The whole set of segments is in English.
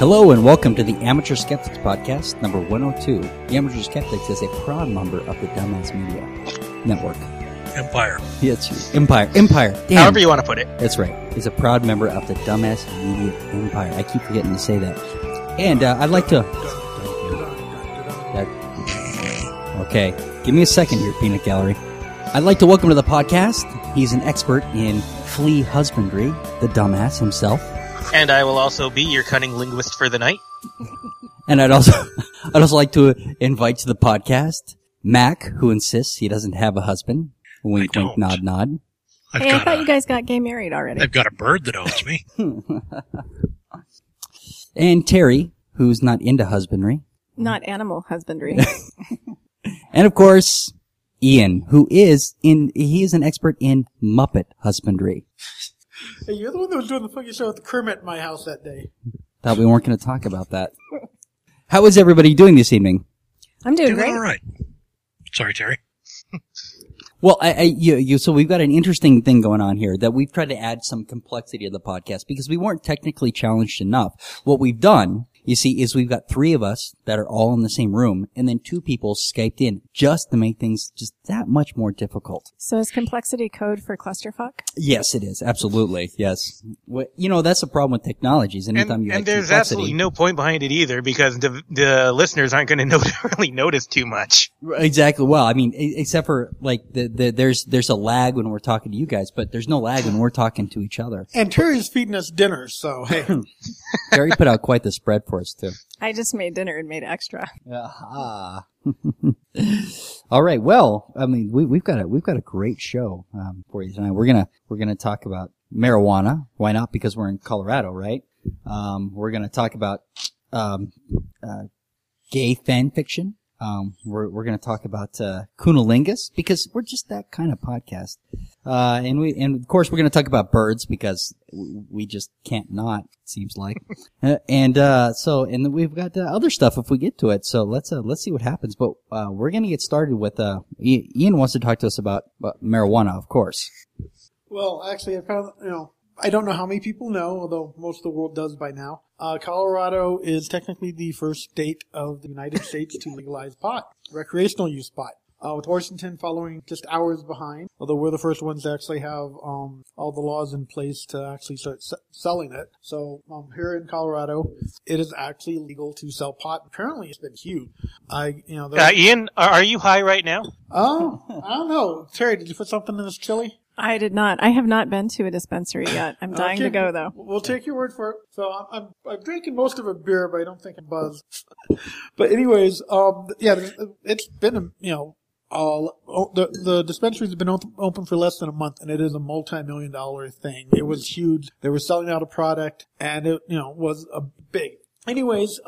Hello and welcome to the Amateur Skeptics Podcast, number 102. The Amateur Skeptics is a proud member of the Dumbass Media Network. Empire. Yes, Empire. Empire. Damn. However you want to put it. That's right. He's a proud member of the Dumbass Media Empire. I keep forgetting to say that. And I'd like to... Okay. Give me a second here, Peanut Gallery. I'd like to welcome to the podcast. He's an expert in flea husbandry, the dumbass himself. And I will also be your cunning linguist for the night. And I'd also like to invite to the podcast Mac, who insists he doesn't have a husband. Wink, wink, nod, nod. Hey, I thought you guys got gay married already. I've got a bird that owns me. And Terry, who's not into husbandry. Not animal husbandry. And of course, Ian, who is he is an expert in Muppet husbandry. Hey, you're the one that was doing the fucking show with Kermit at my house that day. Thought we weren't going to talk about that. How is everybody doing this evening? I'm doing great. All right. Sorry, Terry. Well, so we've got an interesting thing going on here that we've tried to add some complexity to the podcast because we weren't technically challenged enough. What we've done, you see, is we've got three of us that are all in the same room and then two people Skyped in just to make things just that much more difficult. So is complexity code for clusterfuck? Yes, it is. Absolutely. Yes. You know, that's the problem with technologies. Anytime you add complexity. And there's absolutely no point behind it either because the listeners aren't going to really notice too much. Exactly. Well, I mean, except for like there's a lag when we're talking to you guys, but there's no lag when we're talking to each other. And Terry's feeding us dinner, so hey. Terry put out quite the spread for us too. I just made dinner and made extra. Aha. All right. Well, I mean, we've got a great show for you tonight. We're gonna talk about marijuana. Why not? Because we're in Colorado, right? We're gonna talk about gay fan fiction. We're going to talk about cunnilingus because we're just that kind of podcast. And of course we're going to talk about birds because we just can't not, it seems like. and we've got other stuff if we get to it. So let's see what happens. But we're going to get started with Ian wants to talk to us about marijuana, of course. Well, actually, I found, you know, I don't know how many people know, although most of the world does by now. Colorado is technically the first state of the United States to legalize pot, recreational use pot, with Washington following just hours behind, although we're the first ones to actually have all the laws in place to actually start selling it. So here in Colorado, it is actually legal to sell pot. Apparently, it's been huge. Ian, are you high right now? Oh, I don't know. Terry, did you put something in this chili? I did not. I have not been to a dispensary yet. I'm dying to go, though. We'll take your word for it. So I'm drinking most of a beer, but I don't think I'm buzzed. But anyways, yeah, it's been, you know, the dispensaries have been open for less than a month, and it is a multi-million-dollar thing. It was huge. They were selling out a product, and it, you know, was a big. Anyways,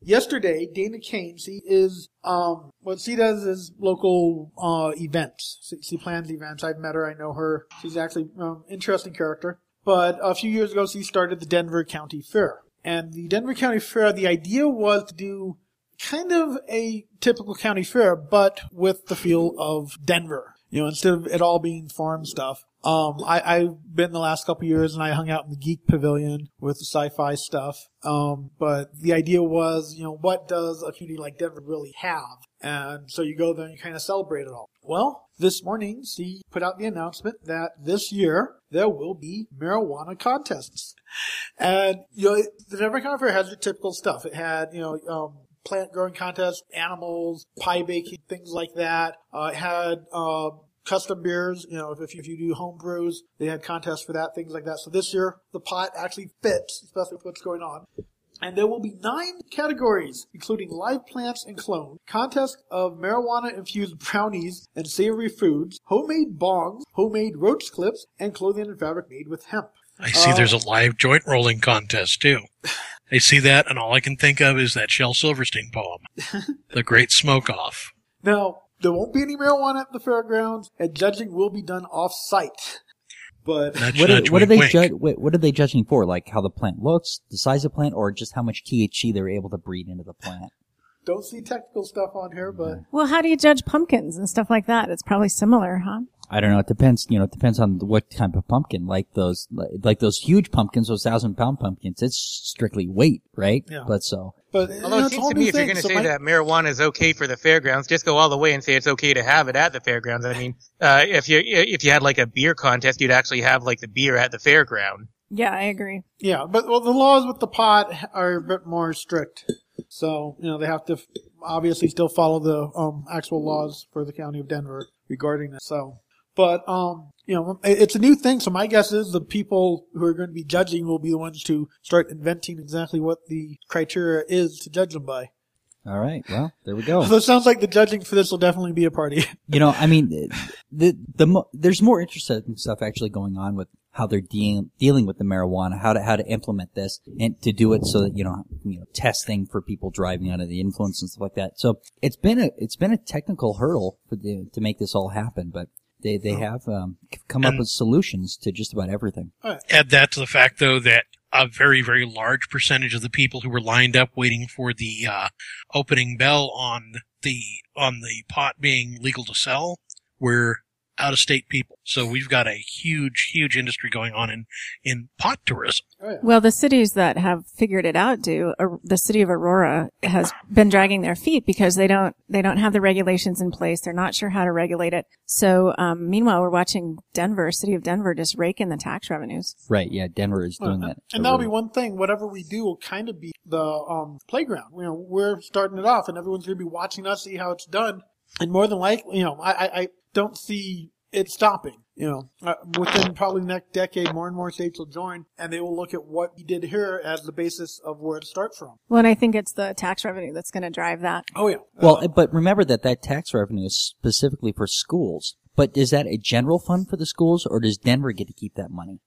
yesterday, Dana Kane, she is, what she does is local, events. She plans events. I've met her. I know her. She's actually, interesting character. But a few years ago, she started the Denver County Fair. And the Denver County Fair, the idea was to do kind of a typical county fair, but with the feel of Denver. You know, instead of it all being farm stuff. I've been the last couple of years and I hung out in the Geek Pavilion with the sci-fi stuff. But the idea was, you know, what does a community like Denver really have? And so you go there and you kind of celebrate it all. Well, this morning she put out the announcement that this year there will be marijuana contests. And, you know, the Denver County Fair has your typical stuff. It had, you know, plant growing contests, animals, pie baking, things like that. It had, custom beers, you know, if you do home brews, they had contests for that, things like that. So this year, the pot actually fits, especially with what's going on. And there will be 9 categories, including live plants and clones, contests of marijuana-infused brownies and savory foods, homemade bongs, homemade roach clips, and clothing and fabric made with hemp. I see there's a live joint rolling contest, too. I see that, and all I can think of is that Shel Silverstein poem, The Great Smoke-Off. Now, there won't be any marijuana at the fairgrounds, and judging will be done off-site. But what are they judging for? Like how the plant looks, the size of the plant, or just how much THC they're able to breed into the plant? Don't see technical stuff on here, but... Well, how do you judge pumpkins and stuff like that? It's probably similar, huh? I don't know. It depends, you know, it depends on what type of pumpkin. Like those huge pumpkins, those 1,000-pound pumpkins, it's strictly weight, right? Yeah. But so... But, although it seems to me if you're going to say that marijuana is okay for the fairgrounds, just go all the way and say it's okay to have it at the fairgrounds. I mean, if you had like a beer contest, you'd actually have like the beer at the fairground. Yeah, I agree. Yeah, but well, the laws with the pot are a bit more strict. So, you know, they have to obviously still follow the actual laws for the county of Denver regarding that. So, but, you know, it's a new thing. So my guess is the people who are going to be judging will be the ones to start inventing exactly what the criteria is to judge them by. All right. Well, there we go. So it sounds like the judging for this will definitely be a party. You know, I mean, there's more interesting stuff actually going on with how they're dealing with the marijuana, how to implement this and to do it so that, you know, testing for people driving under the influence and stuff like that. So it's been a technical hurdle to make this all happen, but they have come up with solutions to just about everything. Add that to the fact, though, that a very, very large percentage of the people who were lined up waiting for the opening bell on the pot being legal to sell were out-of-state people. So we've got a huge, huge industry going on in pot tourism. Oh, yeah. Well, the cities that have figured it out do. The city of Aurora has been dragging their feet because they don't have the regulations in place. They're not sure how to regulate it. So meanwhile, we're watching Denver, city of Denver, just rake in the tax revenues. Right, yeah, Denver is doing that. And that'll be one thing. Whatever we do will kind of be the playground. You know, we're starting it off, and everyone's going to be watching us, see how it's done. And more than likely, you know, I don't see it stopping. You know, within probably the next decade, more and more states will join, and they will look at what we did here as the basis of where to start from. Well, and I think it's the tax revenue that's going to drive that. Oh, yeah. Well, but remember that tax revenue is specifically for schools. But is that a general fund for the schools, or does Denver get to keep that money?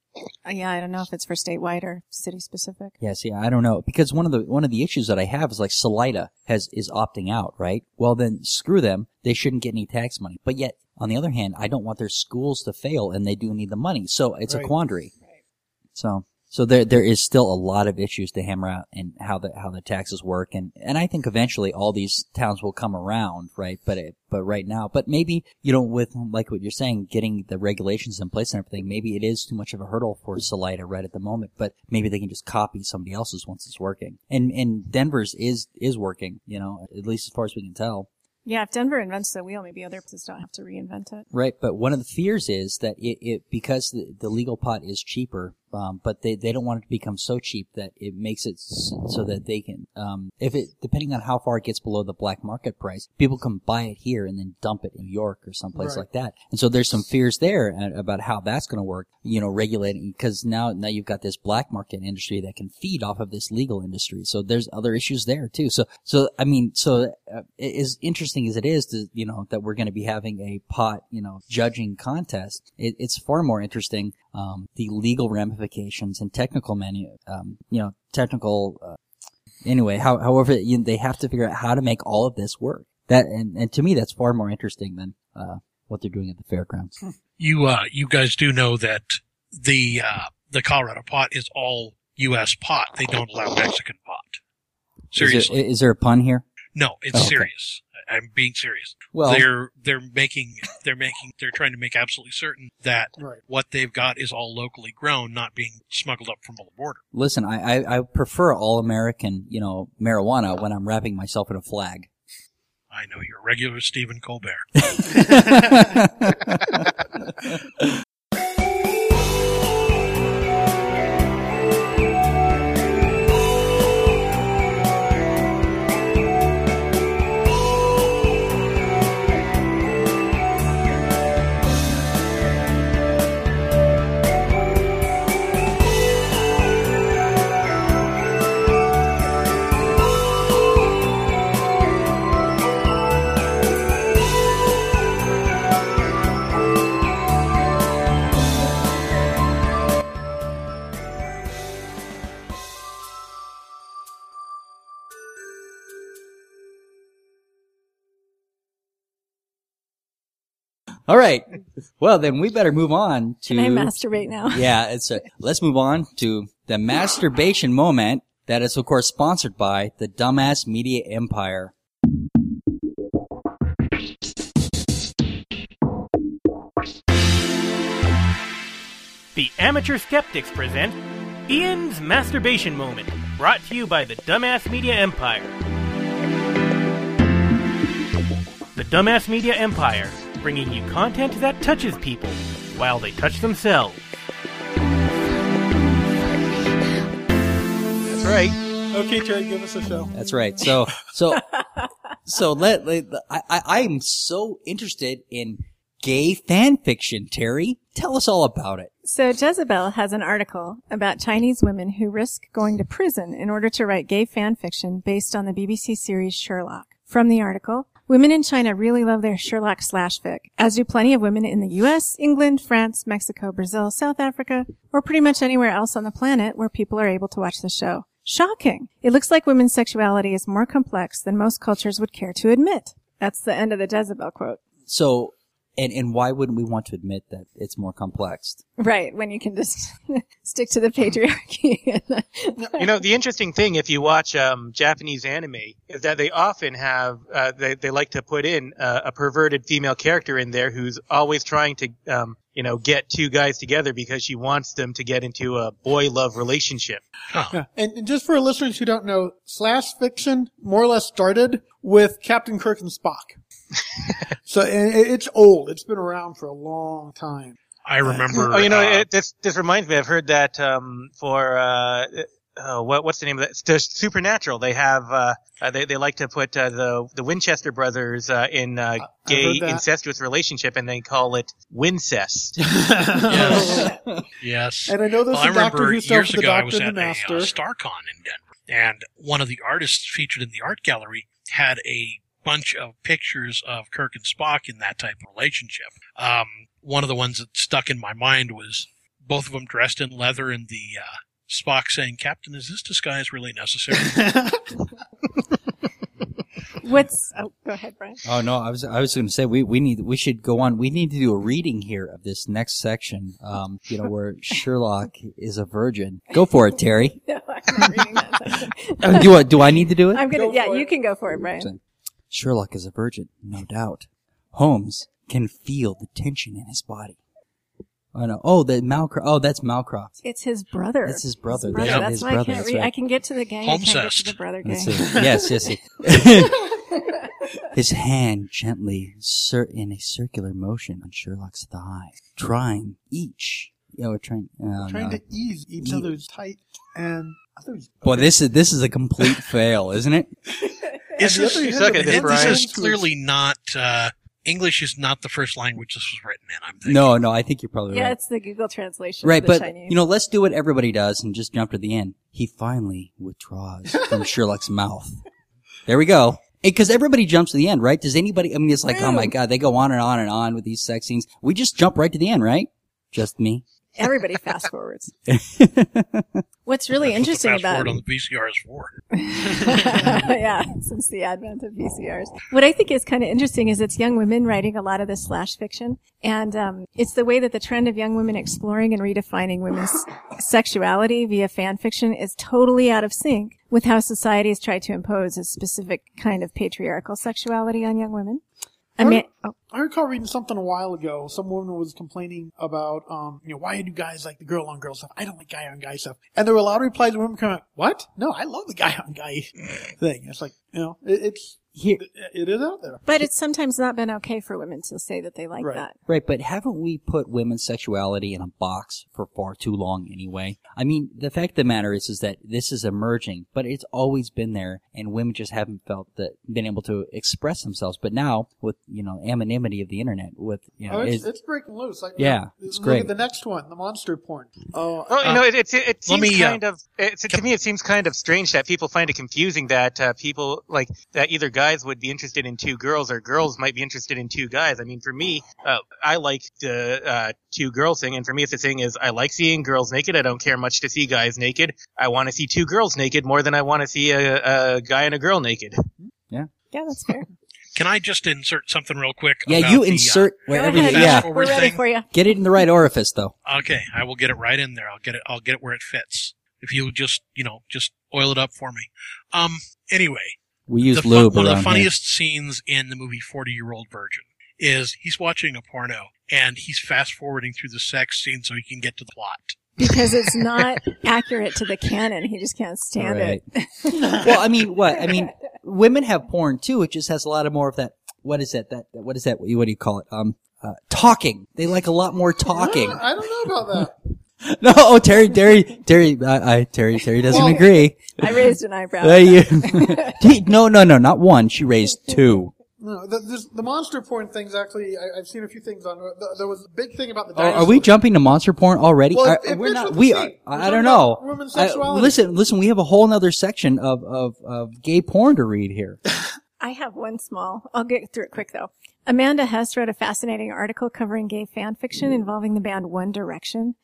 Yeah, I don't know if it's for statewide or city-specific. Yes, yeah, I don't know. Because one of the issues that I have is like Salida is opting out, right? Well, then screw them. They shouldn't get any tax money. But yet, on the other hand, I don't want their schools to fail, and they do need the money. So it's a quandary. Right. So there is still a lot of issues to hammer out and how the taxes work, and I think eventually all these towns will come around, right? But right now, but maybe, you know, with like what you're saying, getting the regulations in place and everything, maybe it is too much of a hurdle for Salida right at the moment. But maybe they can just copy somebody else's once it's working, and Denver's is working, you know, at least as far as we can tell. Yeah, if Denver invents the wheel, maybe other places don't have to reinvent it. Right, but one of the fears is that it because the legal pot is cheaper, but they don't want it to become so cheap that it makes it so that they can, depending on how far it gets below the black market price, people can buy it here and then dump it in New York or someplace like that. And so there's some fears there about how that's going to work, you know, regulating, because now you've got this black market industry that can feed off of this legal industry. So there's other issues there too. So as interesting as it is to, you know, that we're going to be having a pot, you know, judging contest, it's far more interesting, the legal ramifications and technical anyway, however, you know, they have to figure out how to make all of this work. That, and to me, that's far more interesting than, what they're doing at the fairgrounds. You guys do know that the Colorado pot is all U.S. pot. They don't allow Mexican pot. Seriously. Is there a pun here? No, it's serious. I'm being serious. Well, they're trying to make absolutely certain that what they've got is all locally grown, not being smuggled up from the border. Listen, I prefer all American, you know, marijuana when I'm wrapping myself in a flag. I know you're a regular Stephen Colbert. All right. Well, then we better move on to... Can I masturbate now? Yeah. Let's move on to the masturbation moment that is, of course, sponsored by the Dumbass Media Empire. The Amateur Skeptics present Ian's Masturbation Moment, brought to you by the Dumbass Media Empire. The Dumbass Media Empire, bringing you content that touches people while they touch themselves. That's right. Okay, Trey, give us a show. That's right. I'm so interested in gay fan fiction, Terry. Tell us all about it. So Jezebel has an article about Chinese women who risk going to prison in order to write gay fan fiction based on the BBC series Sherlock. From the article, women in China really love their Sherlock /fic, as do plenty of women in the US, England, France, Mexico, Brazil, South Africa, or pretty much anywhere else on the planet where people are able to watch the show. Shocking! It looks like women's sexuality is more complex than most cultures would care to admit. That's the end of the Jezebel quote. So... And why wouldn't we want to admit that it's more complex? Right, when you can just stick to the patriarchy. You know, the interesting thing, if you watch Japanese anime, is that they often have, they like to put in a perverted female character in there who's always trying to, get two guys together because she wants them to get into a boy love relationship. Oh. Yeah. And just for listeners who don't know, slash fiction more or less started with Captain Kirk and Spock. So it's old. It's been around for a long time. I remember. This reminds me. I've heard that what's the name of that? It's Supernatural. They have they like to put the Winchester brothers in gay incestuous relationship, and they call it Wincest. Yes. Yes. And I know there's a Doctor Who stuff with the Doctor and the Master. I was at a StarCon in Denver, and one of the artists featured in the art gallery had a bunch of pictures of Kirk and Spock in that type of relationship. One of the ones that stuck in my mind was both of them dressed in leather and the Spock saying, "Captain, is this disguise really necessary?" Go ahead, Brian. Oh no, I was going to say we need to do a reading here of this next section. Where Sherlock is a virgin. Go for it, Terry. No, I'm not reading that section. Do I need to do it? You can go for it, Brian. Sherlock is a virgin, no doubt. Holmes can feel the tension in his body. Oh, no. That's Malcroft. It's his brother. Yep. That's why I can't read. Right. I can get to the gang. I can't get to the brother gang. Yes. His hand gently in a circular motion on Sherlock's thigh, trying to ease each other's tight and others. Boy, this is a complete fail, isn't it? This is clearly not English is not the first language this was written in. I'm thinking. No, I think you're probably right. Yeah, it's the Google translation. Right, but Chinese. Let's do what everybody does and just jump to the end. He finally withdraws from Sherlock's mouth. There we go. Because everybody jumps to the end, right? Does anybody? I mean, it's like, oh my God, they go on and on and on with these sex scenes. We just jump right to the end, right? Just me. Everybody fast forwards. What's really interesting about on the VCR is for. Yeah, since the advent of VCRs. What I think is kind of interesting is it's young women writing a lot of this slash fiction, and it's the way that the trend of young women exploring and redefining women's sexuality via fan fiction is totally out of sync with how society has tried to impose a specific kind of patriarchal sexuality on young women. I recall reading something a while ago. Some woman was complaining about, why do guys like the girl-on-girl stuff? I don't like guy-on-guy stuff. And there were a lot of replies. Women coming, "What? No, I love the guy-on-guy thing." It's like, it is out there. But it's sometimes not been okay for women to say that they like that. Right, but haven't we put women's sexuality in a box for far too long anyway? I mean, the fact of the matter is that this is emerging, but it's always been there, and women just haven't been able to express themselves. But now, with, anonymity of the internet, with, it's breaking loose. It's great. Look at the next one, the monster porn. It seems kind of strange that people find it confusing that people like that either guys would be interested in two girls or girls might be interested in two guys. I mean, for me, I like the two girls thing, and for me, it's the thing is I like seeing girls naked. I don't care much to see guys naked. I want to see two girls naked more than I want to see a guy and a girl naked. Yeah, that's fair. Can I just insert something real quick? Yeah, you insert wherever you We're ready for you. Get it in the right orifice, though. Okay, I will get it right in there. I'll get it where it fits. If you just oil it up for me. Anyway, we use lube around here. One of the funniest scenes in the movie 40-Year-Old Virgin is he's watching a porno and he's fast forwarding through the sex scene so he can get to the plot. Because it's not accurate to the canon. He just can't stand it. Well, I mean, what? I mean, women have porn too. It just has a lot of more of that. What is that? What do you call it? Talking. They like a lot more talking. I don't know about that. No, oh, Terry doesn't agree. I raised an eyebrow. No, not one. She raised two. No, the monster porn thing's actually, I've seen a few things on. There was a big thing about the dinosaurs. Are we jumping to monster porn already? Well, I don't know. Women's sexuality. Listen, we have a whole other section of gay porn to read here. I have one small. I'll get through it quick, though. Amanda Hess wrote a fascinating article covering gay fan fiction involving the band One Direction.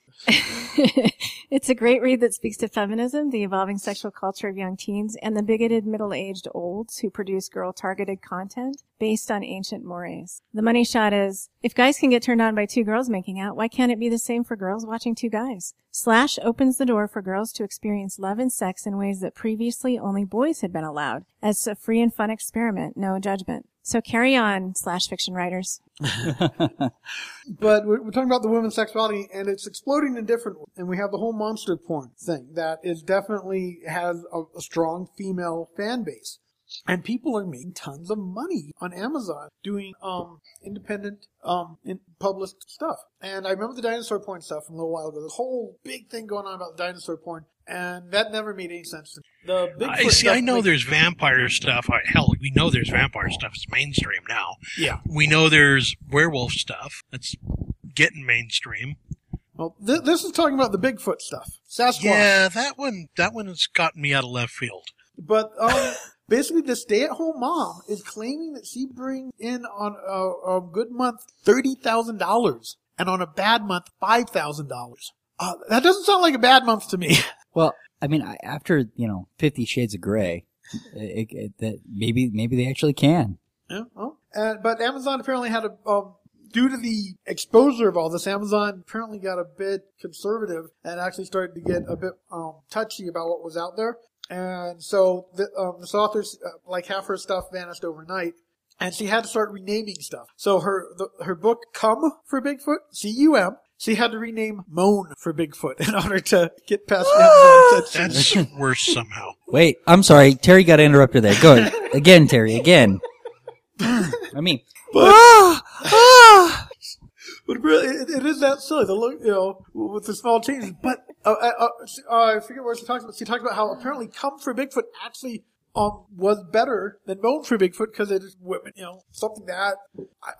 It's a great read that speaks to feminism, the evolving sexual culture of young teens, and the bigoted middle-aged olds who produce girl-targeted content based on ancient mores. The money shot is, if guys can get turned on by two girls making out, why can't it be the same for girls watching two guys? Slash opens the door for girls to experience love and sex in ways that previously only boys had been allowed. As a free and fun experiment, no judgment. So carry on, /fiction writers. But we're talking about the women's sexuality, and it's exploding in different ways. And we have the whole monster porn thing that is definitely has a strong female fan base. And people are making tons of money on Amazon doing independent published stuff. And I remember the dinosaur porn stuff from a little while ago. This whole big thing going on about dinosaur porn. And that never made any sense to me. There's vampire stuff. Hell, we know there's vampire stuff. It's mainstream now. Yeah. We know there's werewolf stuff. That's getting mainstream. Well, this is talking about the Bigfoot stuff. Sasquatch. Yeah, that one has gotten me out of left field. But basically, the stay-at-home mom is claiming that she brings in on a good month $30,000 and on a bad month $5,000. That doesn't sound like a bad month to me. Well, I mean, after 50 Shades of Grey, that maybe they actually can. Yeah. Well, but Amazon apparently had a due to the exposure of all this, Amazon apparently got a bit conservative and actually started to get a bit touchy about what was out there. And so this author's like half her stuff vanished overnight, and she had to start renaming stuff. So her book "Come" for Bigfoot, C-U-M. She had to rename Moan for Bigfoot in order to get past Amazon. That's worse somehow. Wait, I'm sorry. Terry got interrupted there. Go ahead. Again, Terry, again. I mean. But really, it is that silly. The look, with the small changes. But I forget where she talks about. She talked about how apparently "Come" for Bigfoot actually was better than "Moan" for Bigfoot because it is women. Something that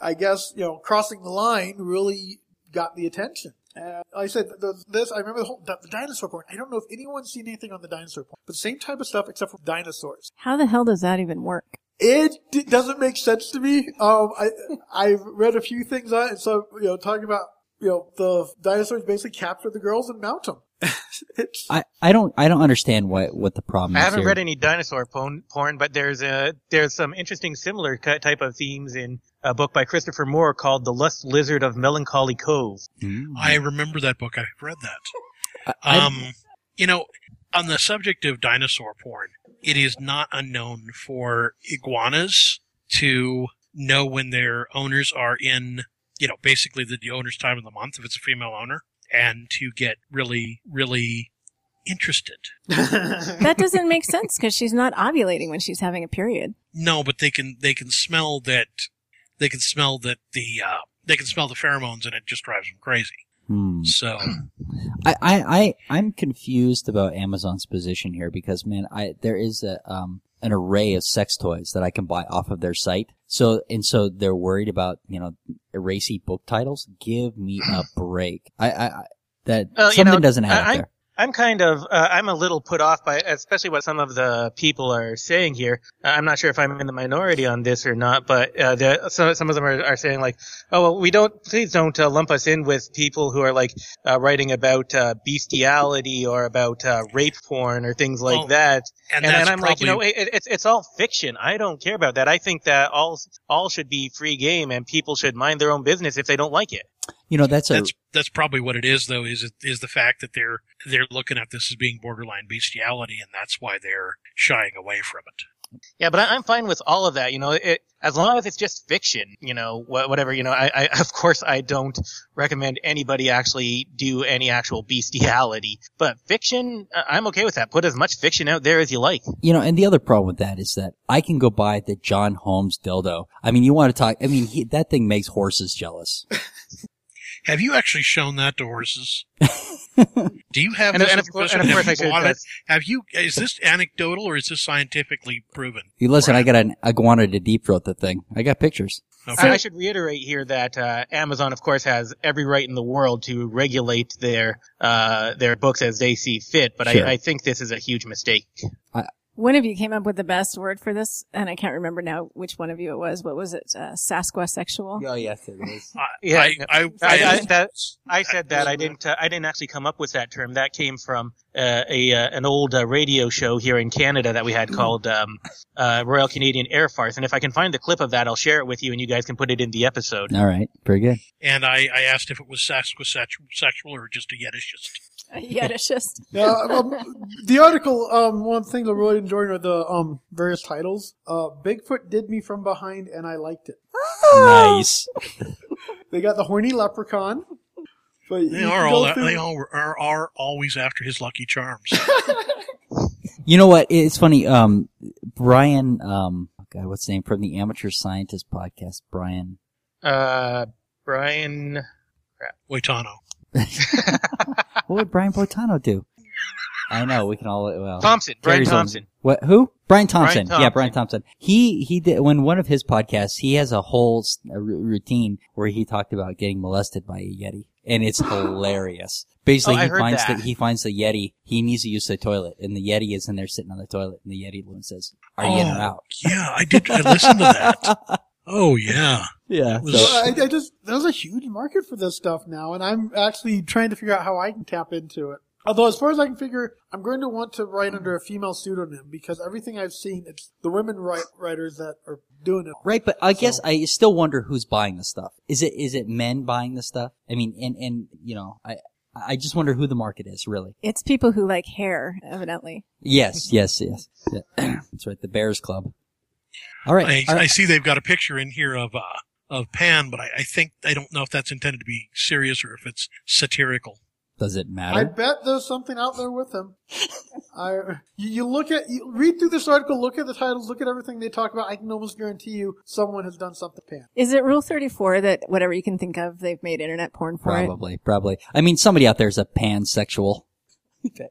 I guess crossing the line really got the attention. Like I said, I remember the dinosaur porn. I don't know if anyone's seen anything on the dinosaur porn, but the same type of stuff except for dinosaurs. How the hell does that even work? It doesn't make sense to me. I've read a few things on it, so, talking about, the dinosaurs basically capture the girls and mount them. I don't understand what the problem is. I haven't read any dinosaur porn, but there's some interesting similar type of themes in a book by Christopher Moore called The Lust Lizard of Melancholy Cove. Mm-hmm. I remember that book. I've read that. On the subject of dinosaur porn, it is not unknown for iguanas to know when their owners are in, basically the owner's time of the month, if it's a female owner, and to get really, really interested. That doesn't make sense because she's not ovulating when she's having a period. No, but they can smell that. They can smell the pheromones, and it just drives them crazy. Hmm. So, I'm confused about Amazon's position here because, man, there is an array of sex toys that I can buy off of their site. So they're worried about racy book titles. Give me a break. Something doesn't happen there. I'm kind of I'm a little put off by especially what some of the people are saying here. I'm not sure if I'm in the minority on this or not, but some of them are saying like, oh, well, please don't lump us in with people who are like writing about bestiality or about rape porn or things like that. And I'm like, it's all fiction. I don't care about that. I think that all should be free game and people should mind their own business if they don't like it. That's probably what it is, though, is the fact that they're looking at this as being borderline bestiality, and that's why they're shying away from it. Yeah, but I'm fine with all of that, you know, as long as it's just fiction, you know, whatever, you know, I of course, I don't recommend anybody actually do any actual bestiality, but fiction, I'm okay with that. Put as much fiction out there as you like. You know, and the other problem with that is that I can go buy the John Holmes dildo. I mean, you want to talk, I mean, that thing makes horses jealous. Have you actually shown that to horses? Do you have this? Is this anecdotal or is this scientifically proven? You listen, I got an iguana to deep throat the thing. I got pictures. Okay. I should reiterate here that Amazon, of course, has every right in the world to regulate their books as they see fit, but sure. I think this is a huge mistake. One of you came up with the best word for this, and I can't remember now which one of you it was. What was it? Sasquasexual? Oh, yes, it is. I said that. I didn't actually come up with that term. That came from an old radio show here in Canada that we had called Royal Canadian Air Farce. And if I can find the clip of that, I'll share it with you, and you guys can put it in the episode. All right. Very good. And I asked if it was sasquasexual or just a Yiddishist. Yeah, the article, one thing I really enjoyed are the various titles. Bigfoot Did Me From Behind and I Liked It. Oh! Nice. They got the horny leprechaun. But they are always after his lucky charms. You know what? It's funny. Brian, what's his name? From the Amateur Scientist podcast, Brian Boitano. What would Brian Boitano do? I know we can all Thompson. Brian Thompson. What? Who? Brian Thompson. Yeah, Brian Thompson. He did when one of his podcasts. He has a whole routine where he talked about getting molested by a yeti, and it's hilarious. Basically, he finds the yeti. He needs to use the toilet, and the yeti is in there sitting on the toilet, and the yeti says, "Are you in or out?" Yeah, I did. I listened to that. Oh, yeah. Yeah. So. There's a huge market for this stuff now, and I'm actually trying to figure out how I can tap into it. Although, as far as I can figure, I'm going to want to write under a female pseudonym because everything I've seen, it's the women writers that are doing it. Right, but I guess I still wonder who's buying the stuff. Is it men buying the stuff? I mean, and you know, I just wonder who the market is, really. It's people who like hair, evidently. Yes. Yeah. That's right, the Bears Club. All right. I see they've got a picture in here of Pan, but I think I don't know if that's intended to be serious or if it's satirical. Does it matter? I bet there's something out there with him. You read through this article, look at the titles, look at everything they talk about. I can almost guarantee you someone has done something to Pan. Is it Rule 34 that whatever you can think of, they've made internet porn for it? Probably. I mean, somebody out there is a pansexual. Okay.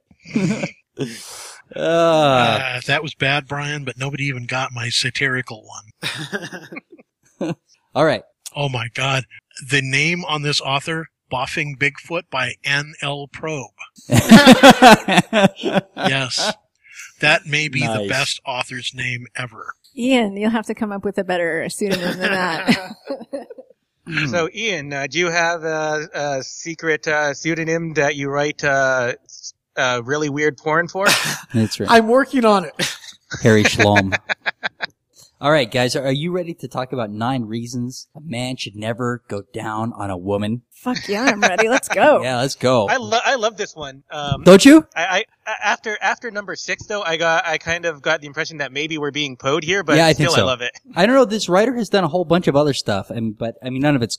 That was bad, Brian, but nobody even got my satirical one. All right. Oh, my God. The name on this author, Boffing Bigfoot by N.L. Probe. Yes. That may be the best author's name ever. Ian, you'll have to come up with a better pseudonym than that. So, Ian, do you have a secret pseudonym that you write really weird porn for? That's right. I'm working on it. Harry Schlom. All right, guys, are you ready to talk about 9 reasons a man should never go down on a woman? Fuck yeah, I'm ready. Let's go. Yeah, let's go. I love this one. Don't you? I after number 6 though, I kind of got the impression that maybe we're being poed here, but yeah, I love it. I don't know. This writer has done a whole bunch of other stuff, but I mean, none of it's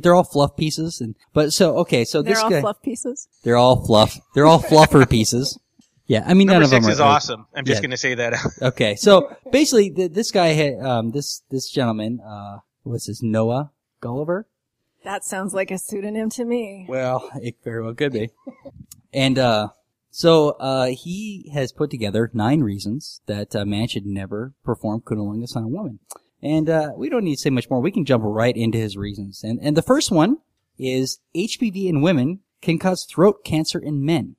they're all fluff pieces, so they're this all guy, fluff pieces. They're all fluff. They're all fluffer pieces. Yeah, I mean, none of them are. Number 6 is awesome. I'm just going to say that out. Okay, so basically, this guy had this gentleman was his Noah Gulliver. That sounds like a pseudonym to me. Well, it very well could be. And so he has put together 9 reasons that a man should never perform cunnilingus on a woman. And we don't need to say much more. We can jump right into his reasons. And the first one is HPV in women can cause throat cancer in men.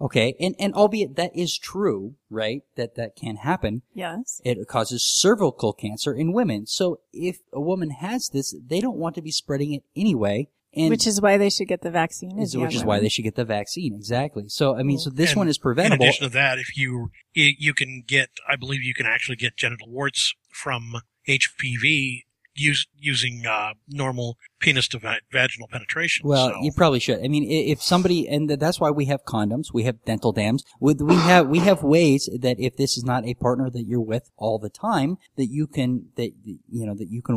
Okay, and albeit that is true, right, that can happen. Yes. It causes cervical cancer in women. So if a woman has this, they don't want to be spreading it anyway. Which is why they should get the vaccine. Exactly. So, I mean, this one is preventable. In addition to that, if you can get, I believe you can actually get genital warts from HPV using normal penis to vaginal penetration. Well, so. You probably should. I mean, if somebody, and that's why we have condoms, we have dental dams, we have ways that if this is not a partner that you're with all the time, that you can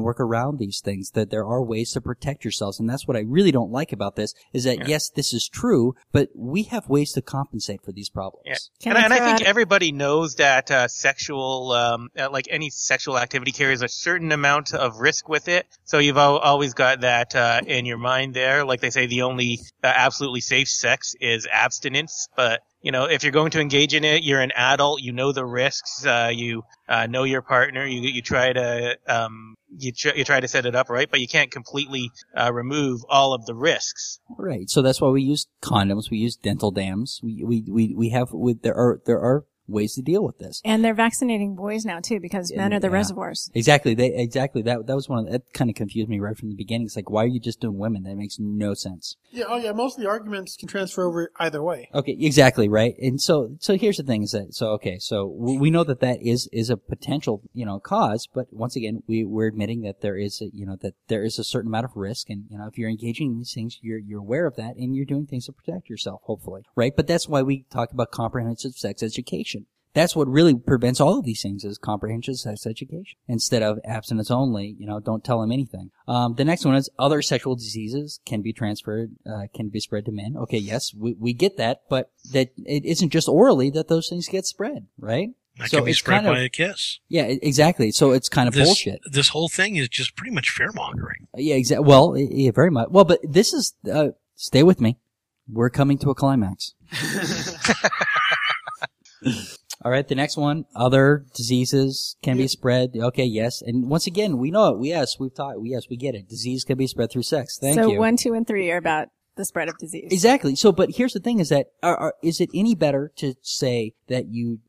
work around these things. That there are ways to protect yourselves, and that's what I really don't like about this is that yes, this is true, but we have ways to compensate for these problems. Yeah. And I think everybody knows that sexual, like any sexual activity, carries a certain amount of risk with it. So you've always got that in your mind there. Like they say, the only absolutely safe sex is abstinence. But, you know, if you're going to engage in it, you're an adult. You know the risks. You know your partner. You try to set it up right, but you can't completely remove all of the risks. Right. So that's why we use condoms. We use dental dams. There are ways to deal with this, and they're vaccinating boys now too, because men are the reservoirs. Exactly. That was one of that kind of confused me right from the beginning. It's like, why are you just doing women? That makes no sense. Yeah. Oh yeah. Most of the arguments can transfer over either way. Okay. Exactly. Right. And so here's the thing is that we know that is a potential cause, but once again we're admitting that there is a certain amount of risk, and if you're engaging in these things, you're aware of that, and you're doing things to protect yourself, hopefully, right? But that's why we talk about comprehensive sex education. That's what really prevents all of these things is comprehensive sex education instead of abstinence only. Don't tell them anything. The next one is other sexual diseases can be spread to men. Okay, yes, we get that, but that it isn't just orally that those things get spread, right? That so can be spread by a kiss. Yeah, exactly. So it's kind of bullshit. This whole thing is just pretty much fear-mongering. Yeah, exactly. Well, yeah, very much. Well, but this is stay with me. We're coming to a climax. All right, the next one, other diseases can be spread. Okay, yes. And once again, we know it. Yes, we've taught. Yes, we get it. Disease can be spread through sex. Thank you. So 1, 2, and 3 are about the spread of disease. Exactly. So, but here's the thing is that is it any better to say that you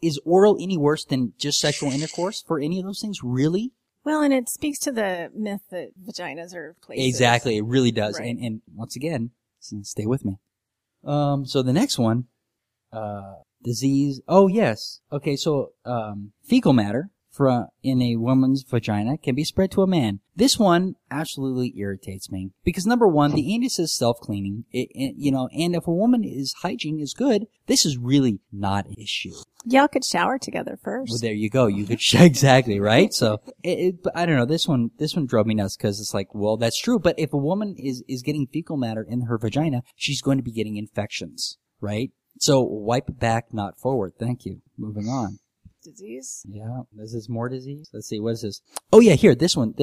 is oral any worse than just sexual intercourse for any of those things, really? Well, and it speaks to the myth that vaginas are places. Exactly. It really does. Right. And once again, stay with me. So the next one. Disease. Oh, yes. Okay, so fecal matter in a woman's vagina can be spread to a man. This one absolutely irritates me because, number one, the anus is self-cleaning, and if a woman's hygiene is good, this is really not an issue. Y'all could shower together first. Well, there you go. You could exactly, right? So I don't know. This one drove me nuts because it's like, well, that's true, but if a woman is getting fecal matter in her vagina, she's going to be getting infections, right? So wipe back, not forward. Thank you. Moving on. Disease? Yeah. This is more disease. Let's see. What is this? Oh, yeah. Here. This one.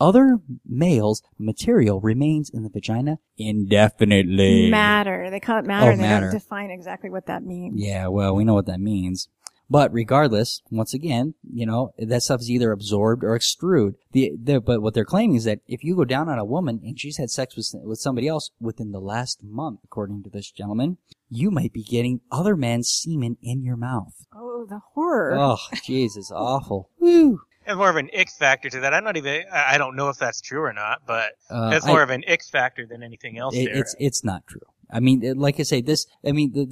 Other male's material remains in the vagina indefinitely. Matter. They call it matter. Oh, matter. They don't define exactly what that means. Yeah. Well, we know what that means. But regardless, once again, that stuff is either absorbed or extruded. But what they're claiming is that if you go down on a woman and she's had sex with somebody else within the last month, according to this gentleman, you might be getting other man's semen in your mouth. Oh, the horror. Oh, Jesus, awful. Woo. It's more of an ick factor to that. I don't know if that's true or not, but it's more of an ick factor than anything else. It's not true. I mean, like I say, the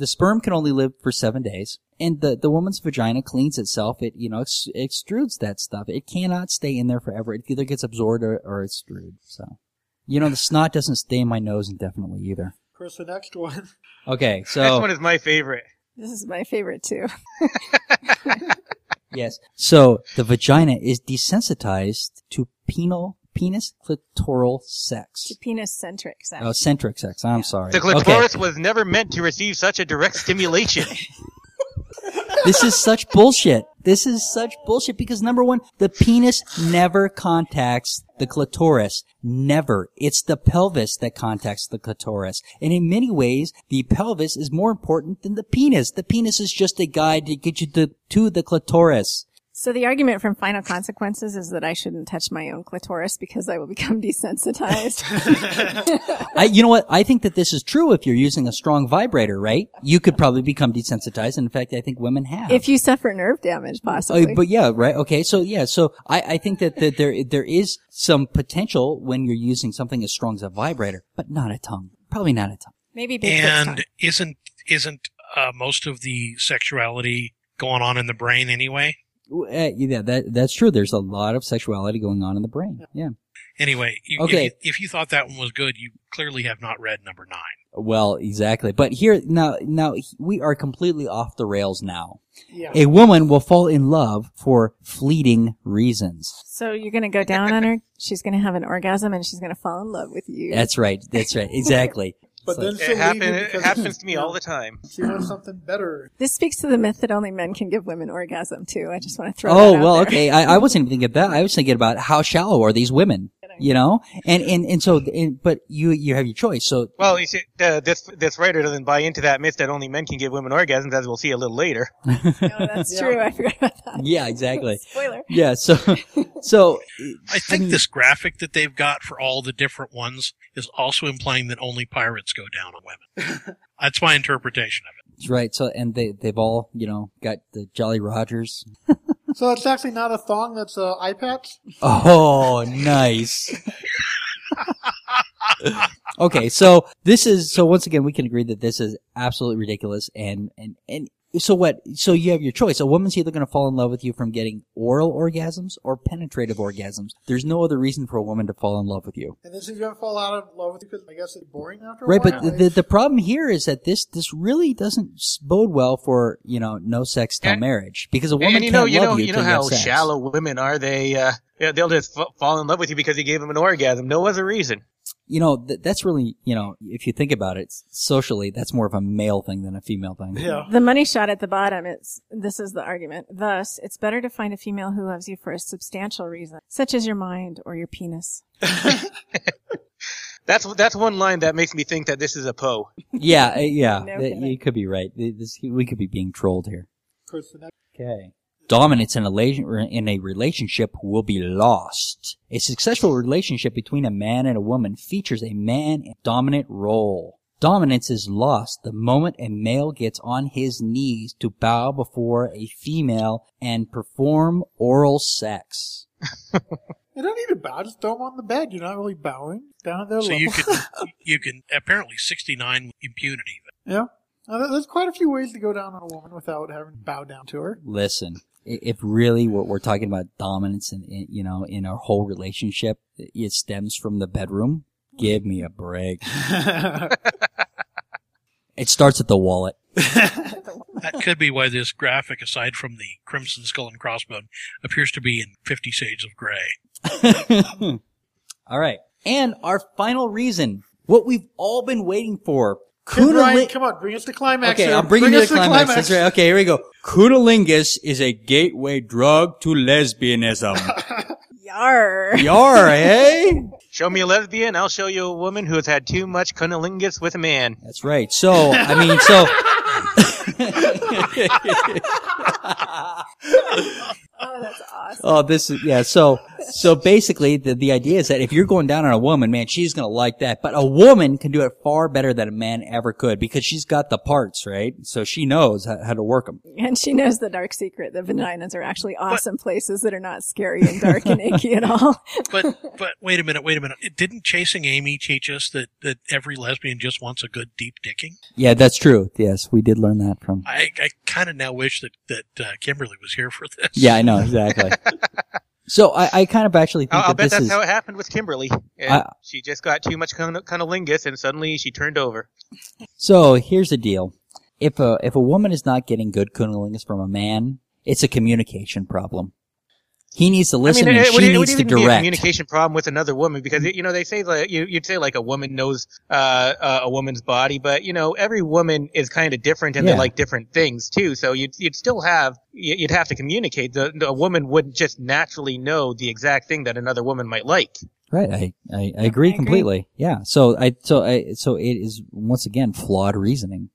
sperm can only live for 7 days, and the woman's vagina cleans itself. It, extrudes that stuff. It cannot stay in there forever. It either gets absorbed or extruded. So, the snot doesn't stay in my nose indefinitely either. Of course, the next one. Okay, so. Next one is my favorite. This is my favorite, too. Yes. So, the vagina is desensitized to penis clitoral sex. To penis-centric sex. Oh, centric sex. I'm sorry. The clitoris was never meant to receive such a direct stimulation. This is such bullshit. This is such bullshit because, number one, the penis never contacts the clitoris. Never. It's the pelvis that contacts the clitoris. And in many ways, the pelvis is more important than the penis. The penis is just a guide to get you to the clitoris. So the argument from Final Consequences is that I shouldn't touch my own clitoris because I will become desensitized. You know what? I think that this is true if you're using a strong vibrator, right? You could probably become desensitized. In fact, I think women have. If you suffer nerve damage, possibly. But yeah, right. Okay. So yeah. So I think that there is some potential when you're using something as strong as a vibrator, but not a tongue. Probably not a tongue. Maybe big tongue. And isn't most of the sexuality going on in the brain anyway? Yeah, that's true. There's a lot of sexuality going on in the brain. Yeah. Anyway, if you thought that one was good, you clearly have not read number 9. Well, exactly. But here, now we are completely off the rails now. Yeah. A woman will fall in love for fleeting reasons. So you're going to go down on her, she's going to have an orgasm, and she's going to fall in love with you. That's right. Exactly. But then it happens to me all the time. She wants something better. This speaks to the myth that only men can give women orgasm, too. I just want to throw that out there. Okay. I wasn't even thinking about that. I was thinking about how shallow are these women, you know? But you have your choice. So, well, you see, this writer doesn't buy into that myth that only men can give women orgasms, as we'll see a little later. No, that's true. I forgot about that. Yeah, exactly. Spoiler. Yeah, so I think this graphic that they've got for all the different ones is also implying that only pirates go down on women. That's my interpretation of it. That's right. So, and they've all, got the Jolly Rogers. So it's actually not a thong, that's an eye patch? Oh, nice. Okay, so once again, we can agree that this is absolutely ridiculous, and so what? So you have your choice. A woman's either going to fall in love with you from getting oral orgasms or penetrative orgasms. There's no other reason for a woman to fall in love with you. And this is going to fall out of love with you because I guess it's boring after a while. Right, but the problem here is that this really doesn't bode well for, no sex till marriage. Because a woman can't love you till you have sex. You know how shallow women are. They, they'll just fall in love with you because you gave them an orgasm. No other reason. That's really, if you think about it socially, that's more of a male thing than a female thing. Yeah. The money shot at the bottom, this is the argument. Thus, it's better to find a female who loves you for a substantial reason, such as your mind or your penis. That's one line that makes me think that this is a Poe. Yeah. No you could be right. We could be being trolled here. Okay. Dominance in a relationship will be lost. A successful relationship between a man and a woman features a man in a dominant role. Dominance is lost the moment a male gets on his knees to bow before a female and perform oral sex. I don't need to bow. Just throw them on the bed. You're not really bowing down at their level. So you can apparently 69 with impunity. Yeah. There's quite a few ways to go down on a woman without having to bow down to her. Listen. If really what we're talking about dominance in our whole relationship, it stems from the bedroom. Give me a break. It starts at the wallet. That could be why this graphic, aside from the Crimson Skull and Crossbone, appears to be in 50 Shades of Grey. All right. And our final reason, what we've all been waiting for. Ryan, come on, bring us to climax. Okay, I'll bring you to the climax. That's right. Okay, here we go. Cunnilingus is a gateway drug to lesbianism. Yar, eh? Show me a lesbian, I'll show you a woman who has had too much cunnilingus with a man. That's right. So, Oh, that's awesome. Oh, this is, yeah. So basically the idea is that if you're going down on a woman, man, she's going to like that. But a woman can do it far better than a man ever could because she's got the parts, right? So she knows how to work them. And she knows the dark secret that vaginas are actually awesome places that are not scary and dark and icky at all. But wait a minute. Didn't Chasing Amy teach us that every lesbian just wants a good deep dicking? Yeah, that's true. Yes, we did learn that from. I kind of now wish that Kimberly was here for this. Yeah, I know. Exactly. So I kind of actually think I'll bet that's how it happened with Kimberly. She just got too much cunnilingus, and suddenly she turned over. So here's the deal: if a woman is not getting good cunnilingus from a man, it's a communication problem. He needs to listen, and she needs to direct. It would even be a communication problem with another woman because they say like you'd say like a woman knows a woman's body, but every woman is kind of different and they like different things too. So you'd still have you'd have to communicate. A woman wouldn't just naturally know the exact thing that another woman might like. Right, I agree completely. Yeah. So it is once again flawed reasoning.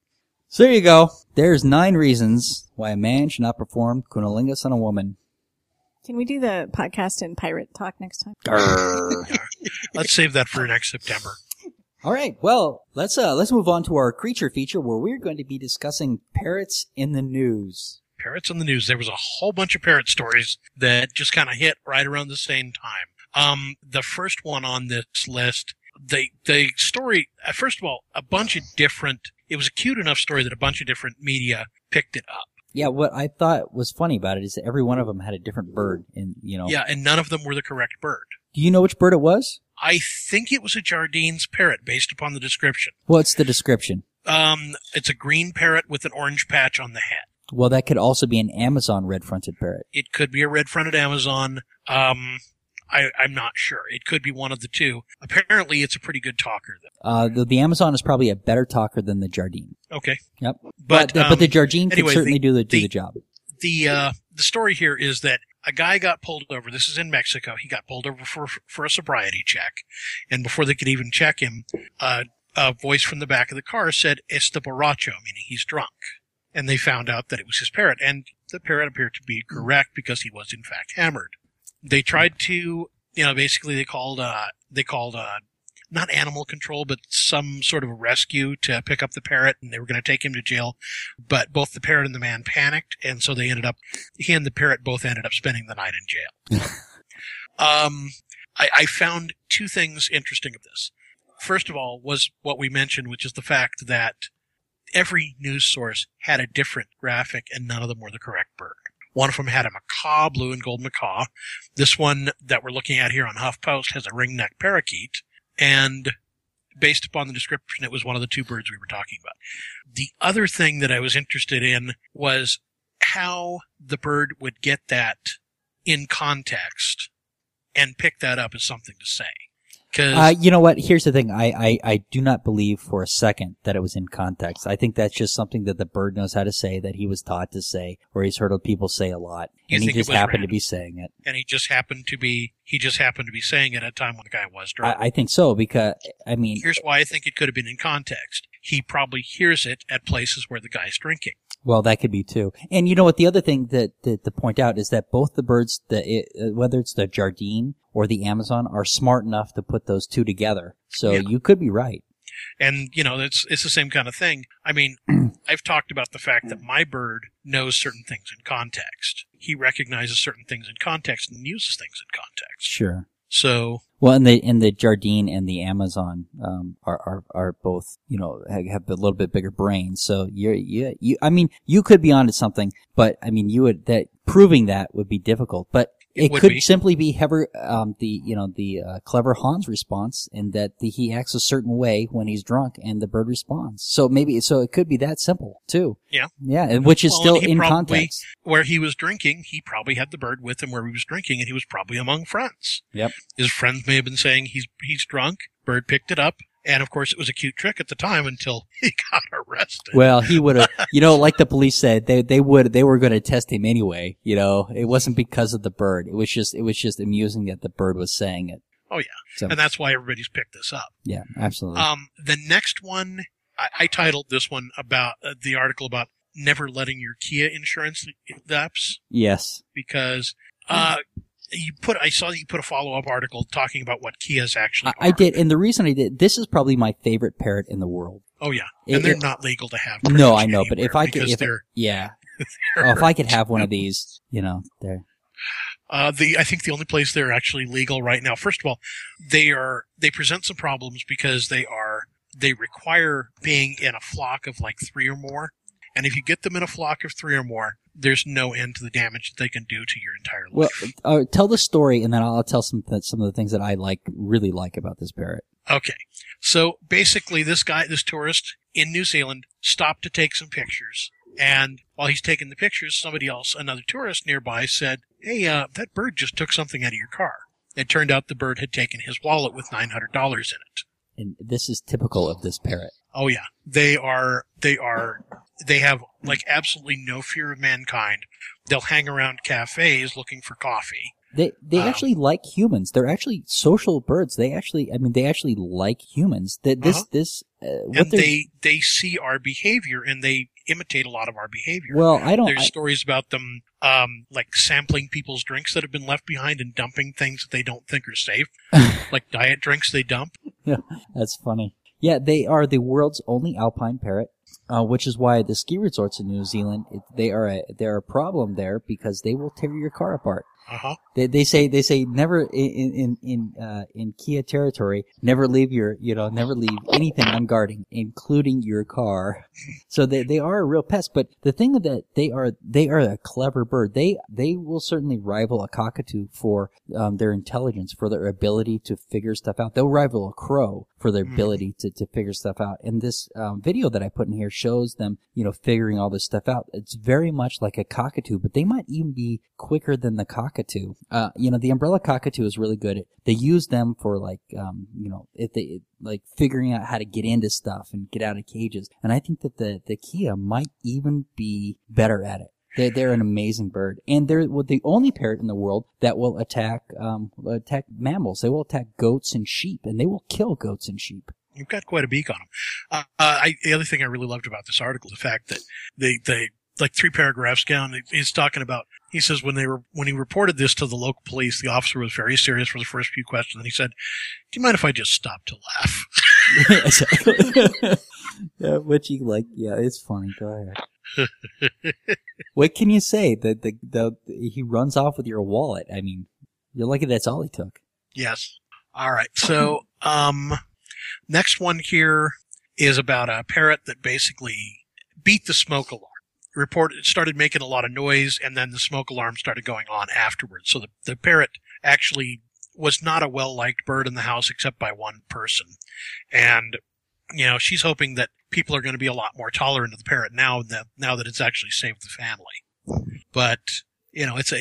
So there you go. There's 9 reasons why a man should not perform cunnilingus on a woman. Can we do the podcast in pirate talk next time? Let's save that for next September. All right. Well, let's move on to our creature feature where we're going to be discussing parrots in the news. Parrots in the news. There was a whole bunch of parrot stories that just kind of hit right around the same time. The first one on this list, the story, first of all, it was a cute enough story that a bunch of different media picked it up. Yeah, what I thought was funny about it is that every one of them had a different bird. Yeah, and none of them were the correct bird. Do you know which bird it was? I think it was a Jardine's parrot based upon the description. What's the description? It's a green parrot with an orange patch on the hat. Well, that could also be an Amazon red-fronted parrot. It could be a red-fronted Amazon. I'm not sure. It could be one of the two. Apparently, it's a pretty good talker, though. The Amazon is probably a better talker than the Jardine. Okay. Yep. But the Jardine could certainly do the job. The story here is that a guy got pulled over. This is in Mexico. He got pulled over for a sobriety check. And before they could even check him, a voice from the back of the car said, "Está borracho," meaning he's drunk. And they found out that it was his parrot. And the parrot appeared to be correct because he was, in fact, hammered. They tried to, basically they called not animal control, but some sort of a rescue to pick up the parrot, and they were going to take him to jail. But both the parrot and the man panicked, and so he and the parrot both ended up spending the night in jail. I found two things interesting of this. First of all was what we mentioned, which is the fact that every news source had a different graphic, and none of them were the correct bird. One of them had a macaw, blue and gold macaw. This one that we're looking at here on HuffPost has a ring-necked parakeet. And based upon the description, it was one of the two birds we were talking about. The other thing that I was interested in was how the bird would get that in context and pick that up as something to say. You know what? Here's the thing. I do not believe for a second that it was in context. I think that's just something that the bird knows how to say, that he was taught to say, or he's heard people say a lot, and he just happened to be saying it. And he just happened to be saying it at a time when the guy was drunk. I think so, because here's why I think it could have been in context. He probably hears it at places where the guy's drinking. Well, that could be too. And you know what? The other thing that to point out is that both the birds, whether it's the Jardine or the Amazon, are smart enough to put those two together. So you could be right. And, it's the same kind of thing. I've talked about the fact that my bird knows certain things in context. He recognizes certain things in context and uses things in context. Sure. So. Well, and the Jardine and the Amazon are both, have a little bit bigger brains. So you could be onto something, but proving that would be difficult. But It could simply be clever Hans response, in that he acts a certain way when he's drunk, and the bird responds. So it could be that simple too. Yeah, yeah, and which is still in context. Where he was drinking, he probably had the bird with him where he was drinking, and he was probably among friends. Yep, his friends may have been saying he's drunk. Bird picked it up. And, of course, it was a cute trick at the time until he got arrested. Well, he would have, like the police said, they were going to test him anyway. It wasn't because of the bird. It was just amusing that the bird was saying it. Oh, yeah. So, and that's why everybody's picked this up. Yeah, absolutely. The next one, I titled this one about the article about never letting your Kia insurance lapse. Yes. Because, I saw you put a follow-up article talking about what Kias actually are. I did, and the reason I did, this is probably my favorite parrot in the world. Oh, yeah. And they're not legal to have. No, I know, but if I could, if I could have one of these, they're. I think the only place they're actually legal right now, first of all, they present some problems because they require being in a flock of like three or more. And if you get them in a flock of three or more, there's no end to the damage that they can do to your entire life. Well, tell the story, and then I'll tell some of the things that I really like about this parrot. Okay. So basically, this tourist in New Zealand stopped to take some pictures. And while he's taking the pictures, another tourist nearby said, "Hey, that bird just took something out of your car." It turned out the bird had taken his wallet with $900 in it. And this is typical of this parrot. Oh, yeah. They have like absolutely no fear of mankind. They'll hang around cafes looking for coffee. They actually like humans. They're actually social birds. They actually like humans. They see our behavior, and they imitate a lot of our behavior. Well, there's stories about them like sampling people's drinks that have been left behind and dumping things that they don't think are safe, like diet drinks they dump. Yeah, that's funny. Yeah, they are the world's only alpine parrot, which is why the ski resorts in New Zealand, they are a problem there, because they will tear your car apart. Uh-huh. They say never in Kia territory, never leave anything unguarded, including your car. So they are a real pest. But the thing that they are a clever bird. They will certainly rival a cockatoo for their intelligence, for their ability to figure stuff out. They'll rival a crow for their ability to figure stuff out. And this video that I put in here shows them, figuring all this stuff out. It's very much like a cockatoo, but they might even be quicker than the cockatoo. The umbrella cockatoo is really good. They use them for figuring out how to get into stuff and get out of cages. And I think that the Kia might even be better at it. They're an amazing bird, and they're the only parrot in the world that will attack mammals. They will attack goats and sheep, and they will kill goats and sheep. You've got quite a beak on them. The other thing I really loved about this article is the fact that they like three paragraphs down, he's talking about. He says when he reported this to the local police, the officer was very serious for the first few questions, and he said, "Do you mind if I just stop to laugh?" Yeah, which he like. Yeah, it's funny. Go ahead. What can you say? That he runs off with your wallet. I mean, you're lucky that's all he took. Yes. All right. So, next one here is about a parrot that basically beat the smoke alarm. It started making a lot of noise, and then the smoke alarm started going on afterwards. So the parrot actually was not a well-liked bird in the house except by one person, and she's hoping that people are going to be a lot more tolerant of the parrot now that it's actually saved the family. But it's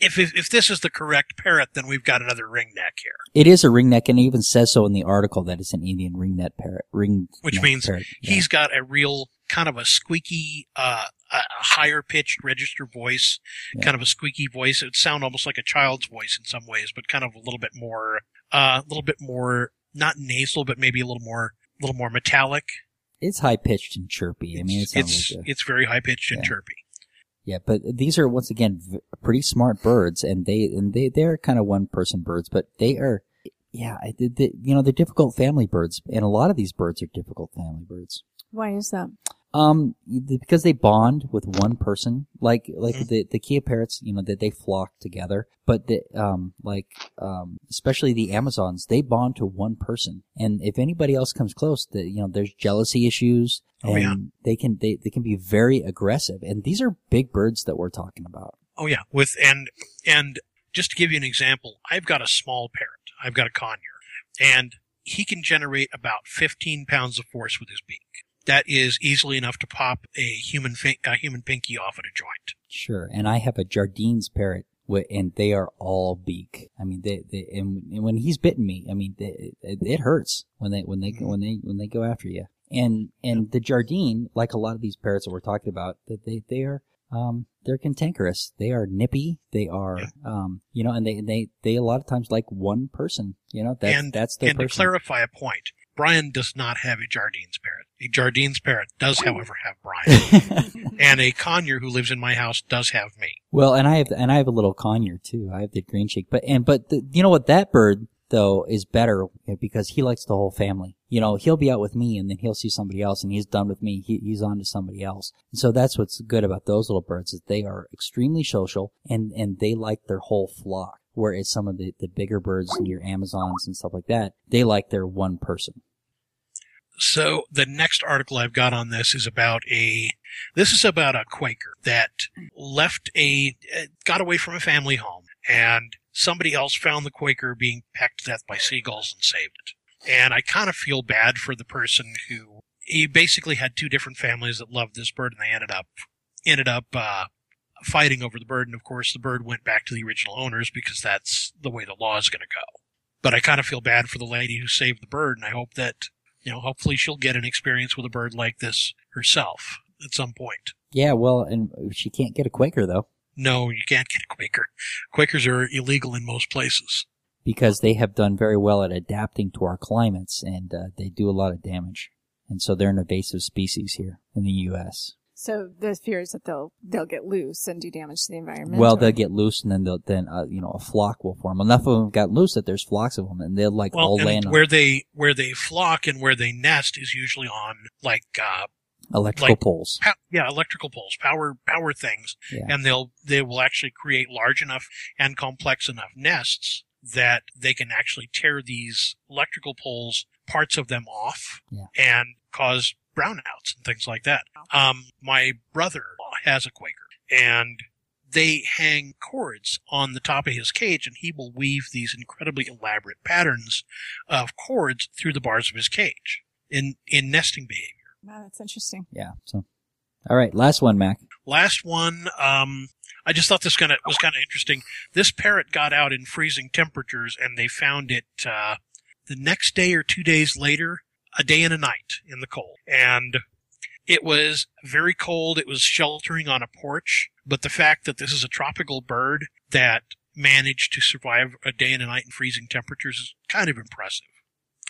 if this is the correct parrot, then we've got another ringneck here. It is a ringneck, and it even says so in the article that it's an Indian ringneck parrot. Which means parrot, yeah. He's got a real kind of a squeaky, a higher pitched register voice, yeah. Kind of a squeaky voice. It would sound almost like a child's voice in some ways, but kind of a little bit more not nasal, but maybe a little more metallic. It's high pitched and chirpy. It's very high pitched and chirpy. Yeah, but these are once again pretty smart birds, and they're kind of one person birds, but they are, they're difficult family birds, and a lot of these birds are difficult family birds. Why is that? Because they bond with one person, like the Kia parrots, that they flock together, but especially the Amazons, they bond to one person. And if anybody else comes close, there's jealousy issues, and they can be very aggressive. And these are big birds that we're talking about. Oh yeah. And just to give you an example, I've got a small parrot. I've got a conure, and he can generate about 15 pounds of force with his beak. That is easily enough to pop a human pinky off at a joint. Sure, and I have a Jardine's parrot, and they are all beak. I mean, and when he's bitten me, I mean, it hurts when they go after you. And the Jardine, like a lot of these parrots that we're talking about, that they are. They're cantankerous. They are nippy. They are, and they a lot of times like one person. That's their person. And to clarify a point, Brian does not have a Jardine's parrot. A Jardine's parrot does, however, have Brian, and a conure who lives in my house does have me. Well, and I have a little conure too. I have the green cheek, but you know what? That bird though is better because he likes the whole family. He'll be out with me, and then he'll see somebody else, and he's done with me. He's on to somebody else. And so that's what's good about those little birds, is they are extremely social, and they like their whole flock, whereas some of the bigger birds, your Amazons and stuff like that, they like their one person. So the next article I've got on this is about a Quaker that got away from a family home, and somebody else found the Quaker being pecked to death by seagulls and saved it. And I kind of feel bad for the person who, he basically had two different families that loved this bird, and they ended up fighting over the bird. And of course, the bird went back to the original owners because that's the way the law is going to go. But I kind of feel bad for the lady who saved the bird, and I hope that, hopefully she'll get an experience with a bird like this herself at some point. Yeah, well, and she can't get a Quaker, though. No, you can't get a Quaker. Quakers are illegal in most places. Because they have done very well at adapting to our climates, and they do a lot of damage. And so they're an invasive species here in the U.S. So the fear is that they'll get loose and do damage to the environment? Well, they'll get loose, and then a flock will form. Enough of them got loose that there's flocks of them, and they'll all land on them. Where they flock and where they nest is usually on, Electrical poles. Electrical poles, power things. Yeah. And they will actually create large enough and complex enough nests that they can actually tear these electrical poles, parts of them off, and cause brownouts and things like that. My brother has a Quaker, and they hang cords on the top of his cage, and he will weave these incredibly elaborate patterns of cords through the bars of his cage in nesting behavior. Wow, that's interesting. Yeah. So, all right, last one, Mac. Last one. I just thought this was kind of interesting. This parrot got out in freezing temperatures, and they found it the next day or 2 days later, a day and a night in the cold. And it was very cold. It was sheltering on a porch. But the fact that this is a tropical bird that managed to survive a day and a night in freezing temperatures is kind of impressive.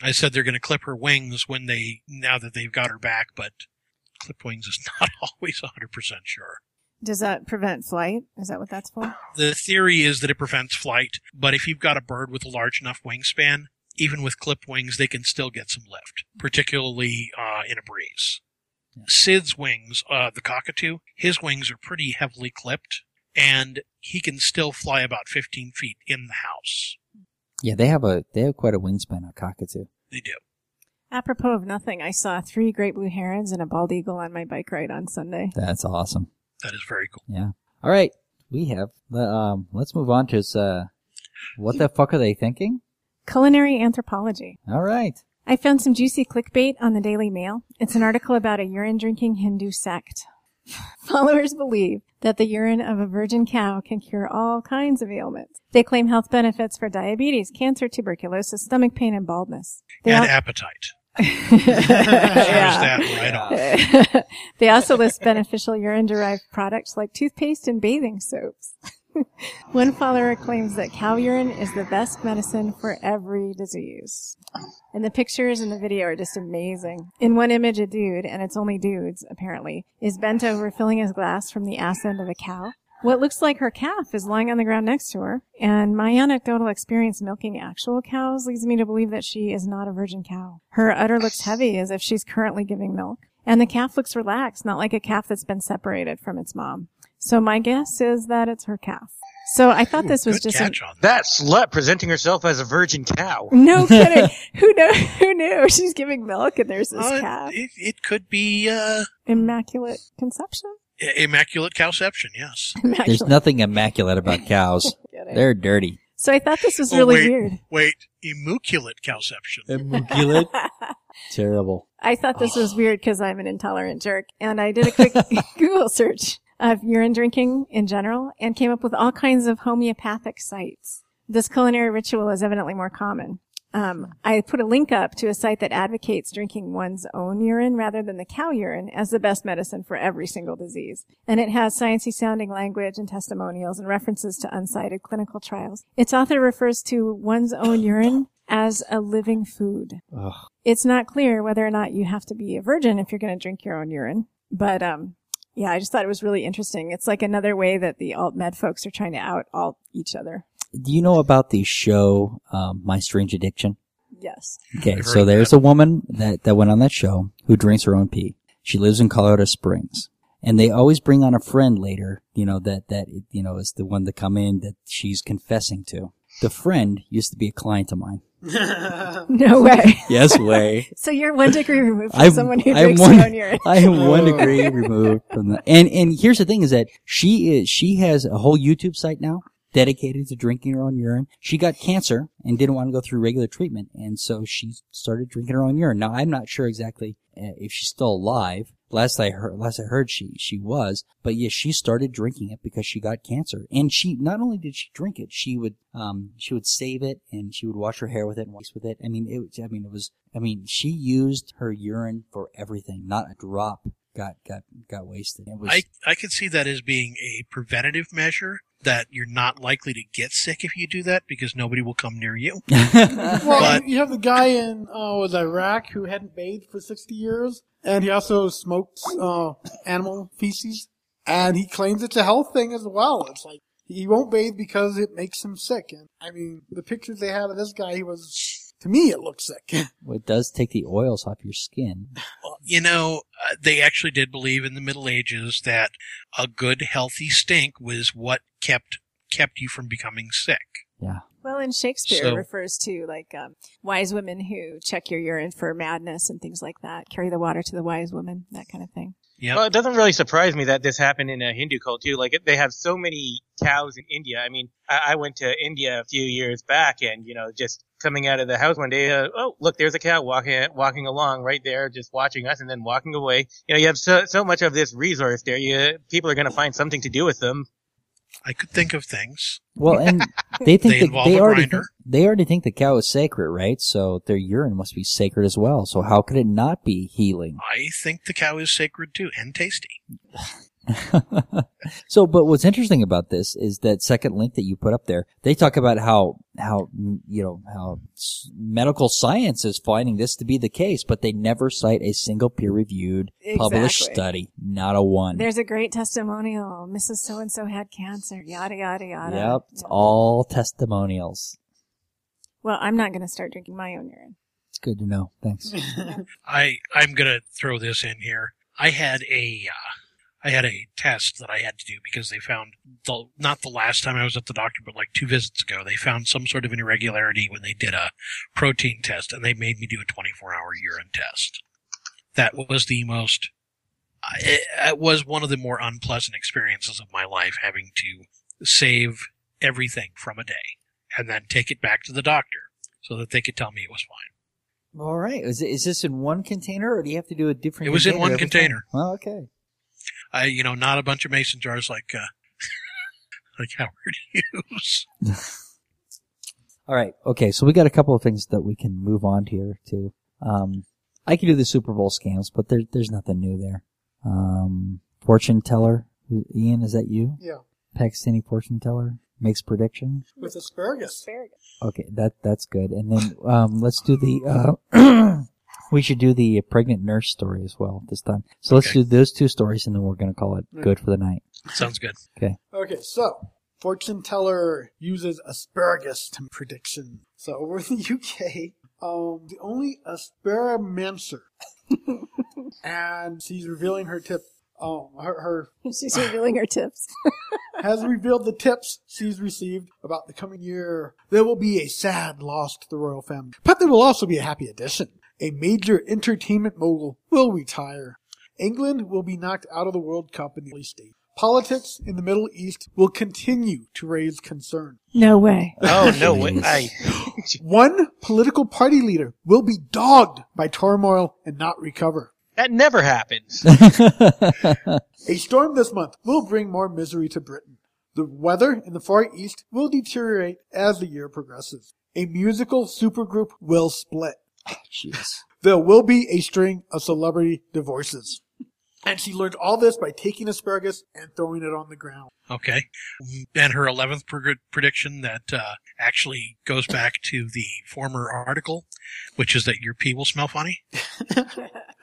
I said they're going to clip her wings now that they've got her back, but clip wings is not always 100% sure. Does that prevent flight? Is that what that's for? The theory is that it prevents flight, but if you've got a bird with a large enough wingspan, even with clip wings, they can still get some lift, particularly in a breeze. Sid's wings, the cockatoo, his wings are pretty heavily clipped, and he can still fly about 15 feet in the house. Yeah, they have quite a wingspan on cockatoo. They do. Apropos of nothing, I saw 3 great blue herons and a bald eagle on my bike ride on Sunday. That's awesome. That is very cool. Yeah. All right, we have. Let's move on to what the fuck are they thinking? Culinary anthropology. All right. I found some juicy clickbait on the Daily Mail. It's an article about a urine-drinking Hindu sect. Followers believe that the urine of a virgin cow can cure all kinds of ailments. They claim health benefits for diabetes, cancer, tuberculosis, stomach pain, and baldness. Appetite. That right off. They also list beneficial urine-derived products like toothpaste and bathing soaps. One follower claims that cow urine is the best medicine for every disease. And the pictures in the video are just amazing. In one image, a dude, and it's only dudes, apparently, is bent over filling his glass from the ass end of a cow. What looks like her calf is lying on the ground next to her, and my anecdotal experience milking actual cows leads me to believe that she is not a virgin cow. Her udder looks heavy, as if she's currently giving milk, and the calf looks relaxed, not like a calf that's been separated from its mom. So my guess is that it's her calf. So I thought this was just that slut presenting herself as a virgin cow. No kidding. Who knew? She's giving milk and there's this calf. It could be immaculate conception. Immaculate cowception, yes. Immaculate. There's nothing immaculate about cows. They're dirty. So I thought this was weird. Wait, immaculate cowception. Immaculate. Terrible. I thought this was weird because I'm an intolerant jerk, and I did a quick Google search of urine drinking in general and came up with all kinds of homeopathic sites. This culinary ritual is evidently more common. I put a link up to a site that advocates drinking one's own urine rather than the cow urine as the best medicine for every single disease. And it has sciencey sounding language and testimonials and references to unsighted clinical trials. Its author refers to one's own urine as a living food. Ugh. It's not clear whether or not you have to be a virgin if you're going to drink your own urine, but yeah, I just thought it was really interesting. It's like another way that the alt-med folks are trying to out-alt each other. Do you know about the show, My Strange Addiction? Yes. Okay, so there's a woman that went on that show who drinks her own pee. She lives in Colorado Springs. And they always bring on a friend later, that is the one to come in that she's confessing to. The friend used to be a client of mine. No way. Yes way. So you're 1 degree removed from someone who drinks their own urine. I am 1 degree removed from that. And here's the thing is that she has a whole YouTube site now dedicated to drinking her own urine. She got cancer and didn't want to go through regular treatment, and so she started drinking her own urine. Now I'm not sure exactly if she's still alive. Last I heard, she was, but yes, she started drinking it because she got cancer, and she not only did she drink it, she would save it, and she would wash her hair with it and wash with it. I mean, she used her urine for everything. Not a drop got wasted. I could see that as being a preventative measure. That you're not likely to get sick if you do that because nobody will come near you. Well, you have the guy in Iraq who hadn't bathed for 60 years, and he also smokes animal feces, and he claims it's a health thing as well. It's like he won't bathe because it makes him sick. And I mean, the pictures they have of this guy, to me, it looks sick. Well, it does take the oils off your skin. Well, they actually did believe in the Middle Ages that a good, healthy stink was what kept you from becoming sick. Yeah. Well, and Shakespeare refers to, like, wise women who check your urine for madness and things like that, carry the water to the wise woman, that kind of thing. Yep. Well, it doesn't really surprise me that this happened in a Hindu cult, too. Like, they have so many cows in India. I mean, I went to India a few years back and, you know, just coming out of the house one day, oh, look, there's a cow walking along right there, just watching us and then walking away. You know, you have so much of this resource there. People are going to find something to do with them. I could think of things. Well, and they think they already think the cow is sacred, right? So their urine must be sacred as well. So how could it not be healing? I think the cow is sacred too, and tasty. So, but what's interesting about this is that second link that you put up there. They talk about how medical science is finding this to be the case, but they never cite a single peer-reviewed published study. Not a one. There's a great testimonial. Mrs. So-and-so had cancer, yada, yada, yada. Yep. It's all testimonials. Well, I'm not going to start drinking my own urine. It's good to know. Thanks. I'm going to throw this in here. I had a test that I had to do because they found, not the last time I was at the doctor, but like 2 visits ago, they found some sort of an irregularity when they did a protein test, and they made me do a 24-hour urine test. That was the most, it was one of the more unpleasant experiences of my life, having to save everything from a day and then take it back to the doctor so that they could tell me it was fine. All right. Is this in one container, or do you have to do a different container? It was in one container. Well, okay. Not a bunch of mason jars like Howard Hughes. All right. Okay. So we got a couple of things that we can move on here to. I can do the Super Bowl scams, but there's nothing new there. Fortune teller. Ian, is that you? Yeah. Pakistani fortune teller makes prediction. With asparagus. Okay. That's good. And then, let's do the, we should do the pregnant nurse story as well this time. So let's do those 2 stories, and then we're going to call it good for the night. Sounds good. Okay, so fortune teller uses asparagus to prediction. So over in the UK, the only asparamancer, and she's revealing her tip. She's revealing her tips. Has revealed the tips she's received about the coming year. There will be a sad loss to the royal family, but there will also be a happy addition. A major entertainment mogul will retire. England will be knocked out of the World Cup in the early stage. Politics in the Middle East will continue to raise concern. No way. Oh, no way. One political party leader will be dogged by turmoil and not recover. That never happens. A storm this month will bring more misery to Britain. The weather in the Far East will deteriorate as the year progresses. A musical supergroup will split. Jeez. There will be a string of celebrity divorces. And she learned all this by taking asparagus and throwing it on the ground. Okay. And her 11th prediction that actually goes back to the former article, which is that your pee will smell funny.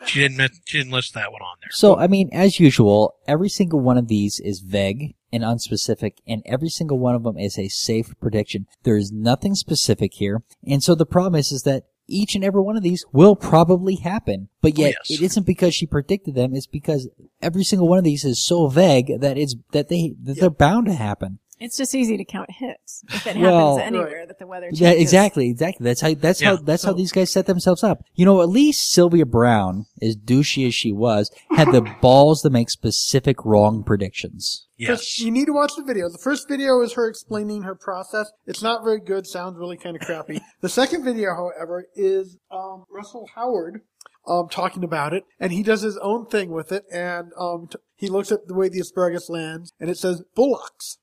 She didn't list that one on there. So, I mean, as usual, every single one of these is vague and unspecific, and every single one of them is a safe prediction. There is nothing specific here. And so the problem is that each and every one of these will probably happen, but yet it isn't because she predicted them. It's because every single one of these is so vague that they're bound to happen. It's just easy to count hits if it happens anywhere that the weather changes. Yeah, exactly. That's how these guys set themselves up. You know, at least Sylvia Browne, as douchey as she was, had the balls to make specific wrong predictions. Yes. You need to watch the video. The first video is her explaining her process. It's not very good. Sounds really kind of crappy. The second video, however, is Russell Howard talking about it, and he does his own thing with it, and he looks at the way the asparagus lands, and it says bullocks.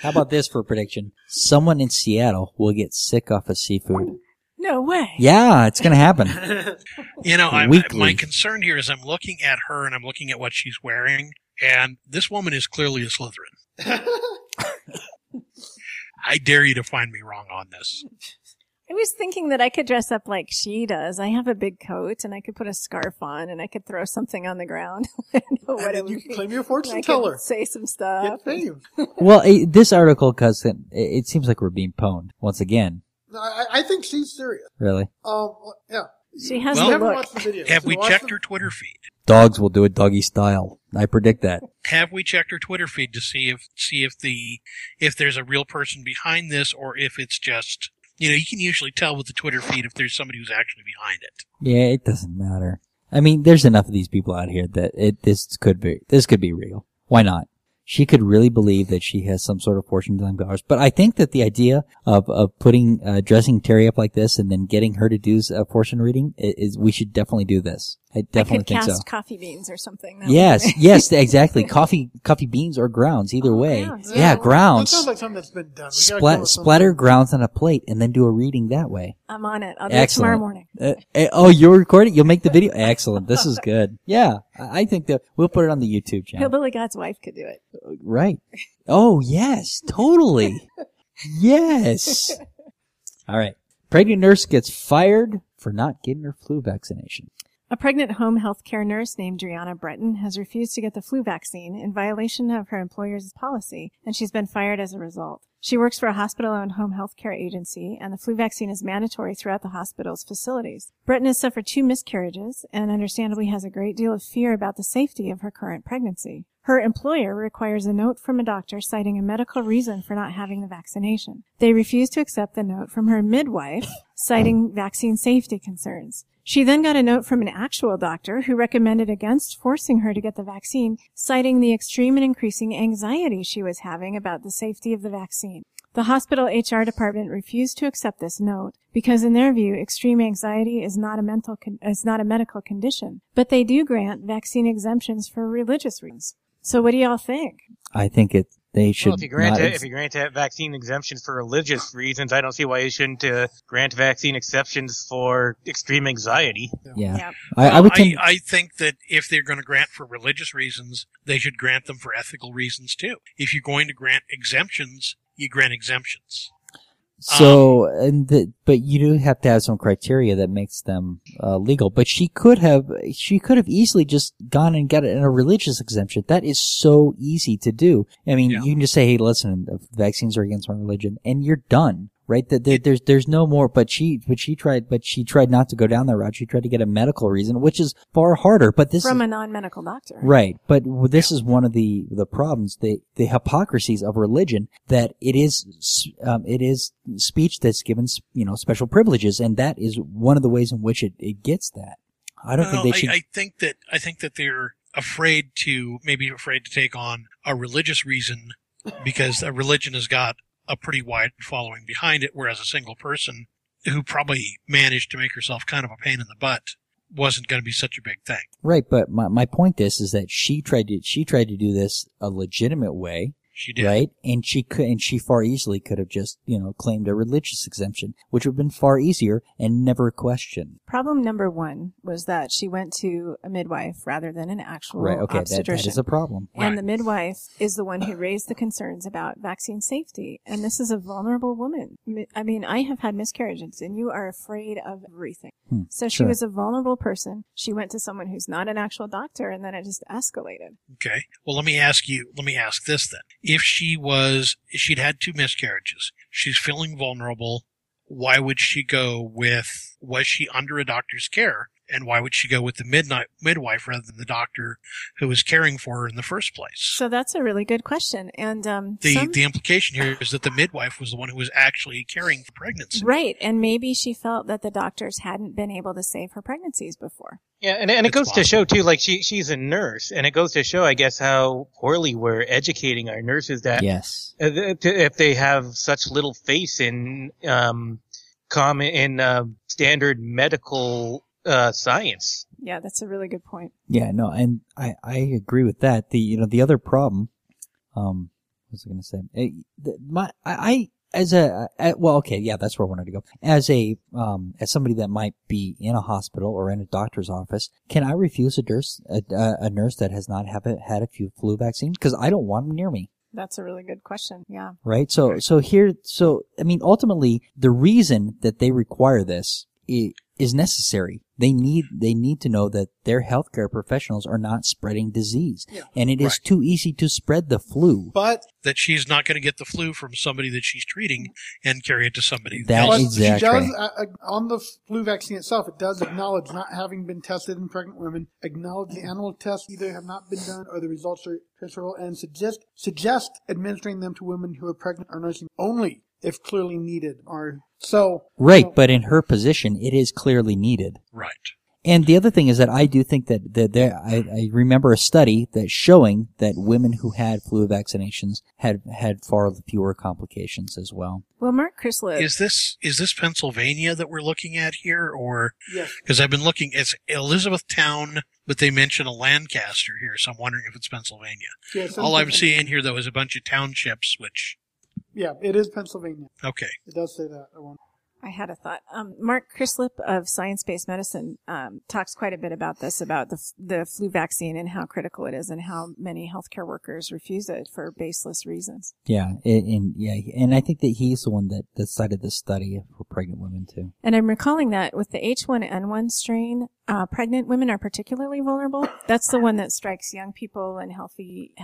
How about this for a prediction? Someone in Seattle will get sick off of seafood. No way. Yeah, it's going to happen. You know, my concern here is I'm looking at her and I'm looking at what she's wearing, and this woman is clearly a Slytherin. I dare you to find me wrong on this. I was thinking that I could dress up like she does. I have a big coat, and I could put a scarf on, and I could throw something on the ground. I don't know what it would be. You could claim your fortune teller. Say some stuff. Well, this article, because it seems like we're being pwned once again. No, I think she's serious. Really? Yeah. She has the look. Have we checked her Twitter feed? Dogs will do it doggy style. I predict that. Have we checked her Twitter feed to see if there's a real person behind this, or if it's just, you know, you can usually tell with the Twitter feed if there's somebody who's actually behind it. Yeah, it doesn't matter. I mean, there's enough of these people out here that this could be real. Why not? She could really believe that she has some sort of fortune telling powers. But I think that the idea of putting dressing Terry up like this and then getting her to do a fortune reading is we should definitely do this. I definitely think so. Coffee beans or something. Yes, exactly. Coffee beans or grounds, either way. Grounds. Yeah, grounds. That sounds like something that's been done. Splatter grounds on a plate and then do a reading that way. I'm on it. I'll do it tomorrow morning. You'll record it? You'll make the video? Excellent. This is good. Yeah, I think that we'll put it on the YouTube channel. Hillbilly God's wife could do it. Right. Oh, yes, totally. Yes. All right. Pregnant nurse gets fired for not getting her flu vaccination. A pregnant home health care nurse named Drianna Breton has refused to get the flu vaccine in violation of her employer's policy, and she's been fired as a result. She works for a hospital-owned home health care agency, and the flu vaccine is mandatory throughout the hospital's facilities. Breton has suffered 2 miscarriages and understandably has a great deal of fear about the safety of her current pregnancy. Her employer requires a note from a doctor citing a medical reason for not having the vaccination. They refuse to accept the note from her midwife citing vaccine safety concerns. She then got a note from an actual doctor who recommended against forcing her to get the vaccine, citing the extreme and increasing anxiety she was having about the safety of the vaccine. The hospital HR department refused to accept this note because, in their view, extreme anxiety is not a medical condition. But they do grant vaccine exemptions for religious reasons. So, what do y'all think? I think they should. Well, if you grant vaccine exemptions for religious reasons, I don't see why you shouldn't grant vaccine exceptions for extreme anxiety. Yeah. I think that if they're going to grant for religious reasons, they should grant them for ethical reasons too. If you're going to grant exemptions, you grant exemptions. So, but you do have to have some criteria that makes them legal. But she could have easily just gone and got a religious exemption. That is so easy to do. I mean, You can just say, "Hey, listen, vaccines are against my religion," and you're done, right? There's no more. But she tried not to go down that route. She tried to get a medical reason, which is far harder. But this from a non-medical doctor, right? But this is one of the problems, the hypocrisies of religion, that it is speech that's given, you know, special privileges, and that is one of the ways in which it gets that. I don't think they should. I think that they're afraid to take on a religious reason because a religion has got a pretty wide following behind it, whereas a single person who probably managed to make herself kind of a pain in the butt wasn't going to be such a big thing. Right, but my point is that she tried to do this a legitimate way. She did. Right? And she far easily could have just, you know, claimed a religious exemption, which would have been far easier and never questioned. Problem number 1 was that she went to a midwife rather than an actual obstetrician. That is a problem. And The midwife is the one who raised the concerns about vaccine safety. And this is a vulnerable woman. I mean, I have had miscarriages, and you are afraid of everything. So she was a vulnerable person. She went to someone who's not an actual doctor, and then it just escalated. Okay. Well, let me ask this then. If she'd had 2 miscarriages, she's feeling vulnerable, why would she go with, was she under a doctor's care? And why would she go with the midwife rather than the doctor who was caring for her in the first place? So that's a really good question. And the implication here is that the midwife was the one who was actually caring for pregnancy. Right. And maybe she felt that the doctors hadn't been able to save her pregnancies before. Yeah, and it goes to show, too, like she's a nurse, and it goes to show, I guess, how poorly we're educating our nurses that if they have such little faith in standard medical science. Yeah, that's a really good point. Yeah, no, and I agree with that. The other problem, what was I going to say? That's where I wanted to go. As somebody that might be in a hospital or in a doctor's office, can I refuse a nurse that has not had a few flu vaccine? Because I don't want them near me. That's a really good question. Yeah. Right. So I mean, ultimately, the reason that they require this is necessary. They need to know that their healthcare professionals are not spreading disease. Yeah. And it is too easy to spread the flu. But that she's not going to get the flu from somebody that she's treating and carry it to somebody. On the flu vaccine itself, it does acknowledge not having been tested in pregnant women, acknowledge the animal tests either have not been done or the results are peripheral, and suggest administering them to women who are pregnant or nursing only if clearly needed. But in her position, it is clearly needed. Right. And the other thing is that I do think that I remember a study that's showing that women who had flu vaccinations had far fewer complications as well. Well, Mark Chrislow, is this Pennsylvania that we're looking at here, or because I've been looking, it's Elizabethtown, but they mention a Lancaster here, so I'm wondering if it's Pennsylvania. Yeah, all I'm seeing here though is a bunch of townships, which. Yeah, it is Pennsylvania. Okay. It does say that. I had a thought. Mark Chrislip of Science-Based Medicine talks quite a bit about this, about the flu vaccine and how critical it is and how many healthcare workers refuse it for baseless reasons. Yeah, and I think that he's the one that cited this study for pregnant women, too. And I'm recalling that with the H1N1 strain, pregnant women are particularly vulnerable. That's the one that strikes young people and healthy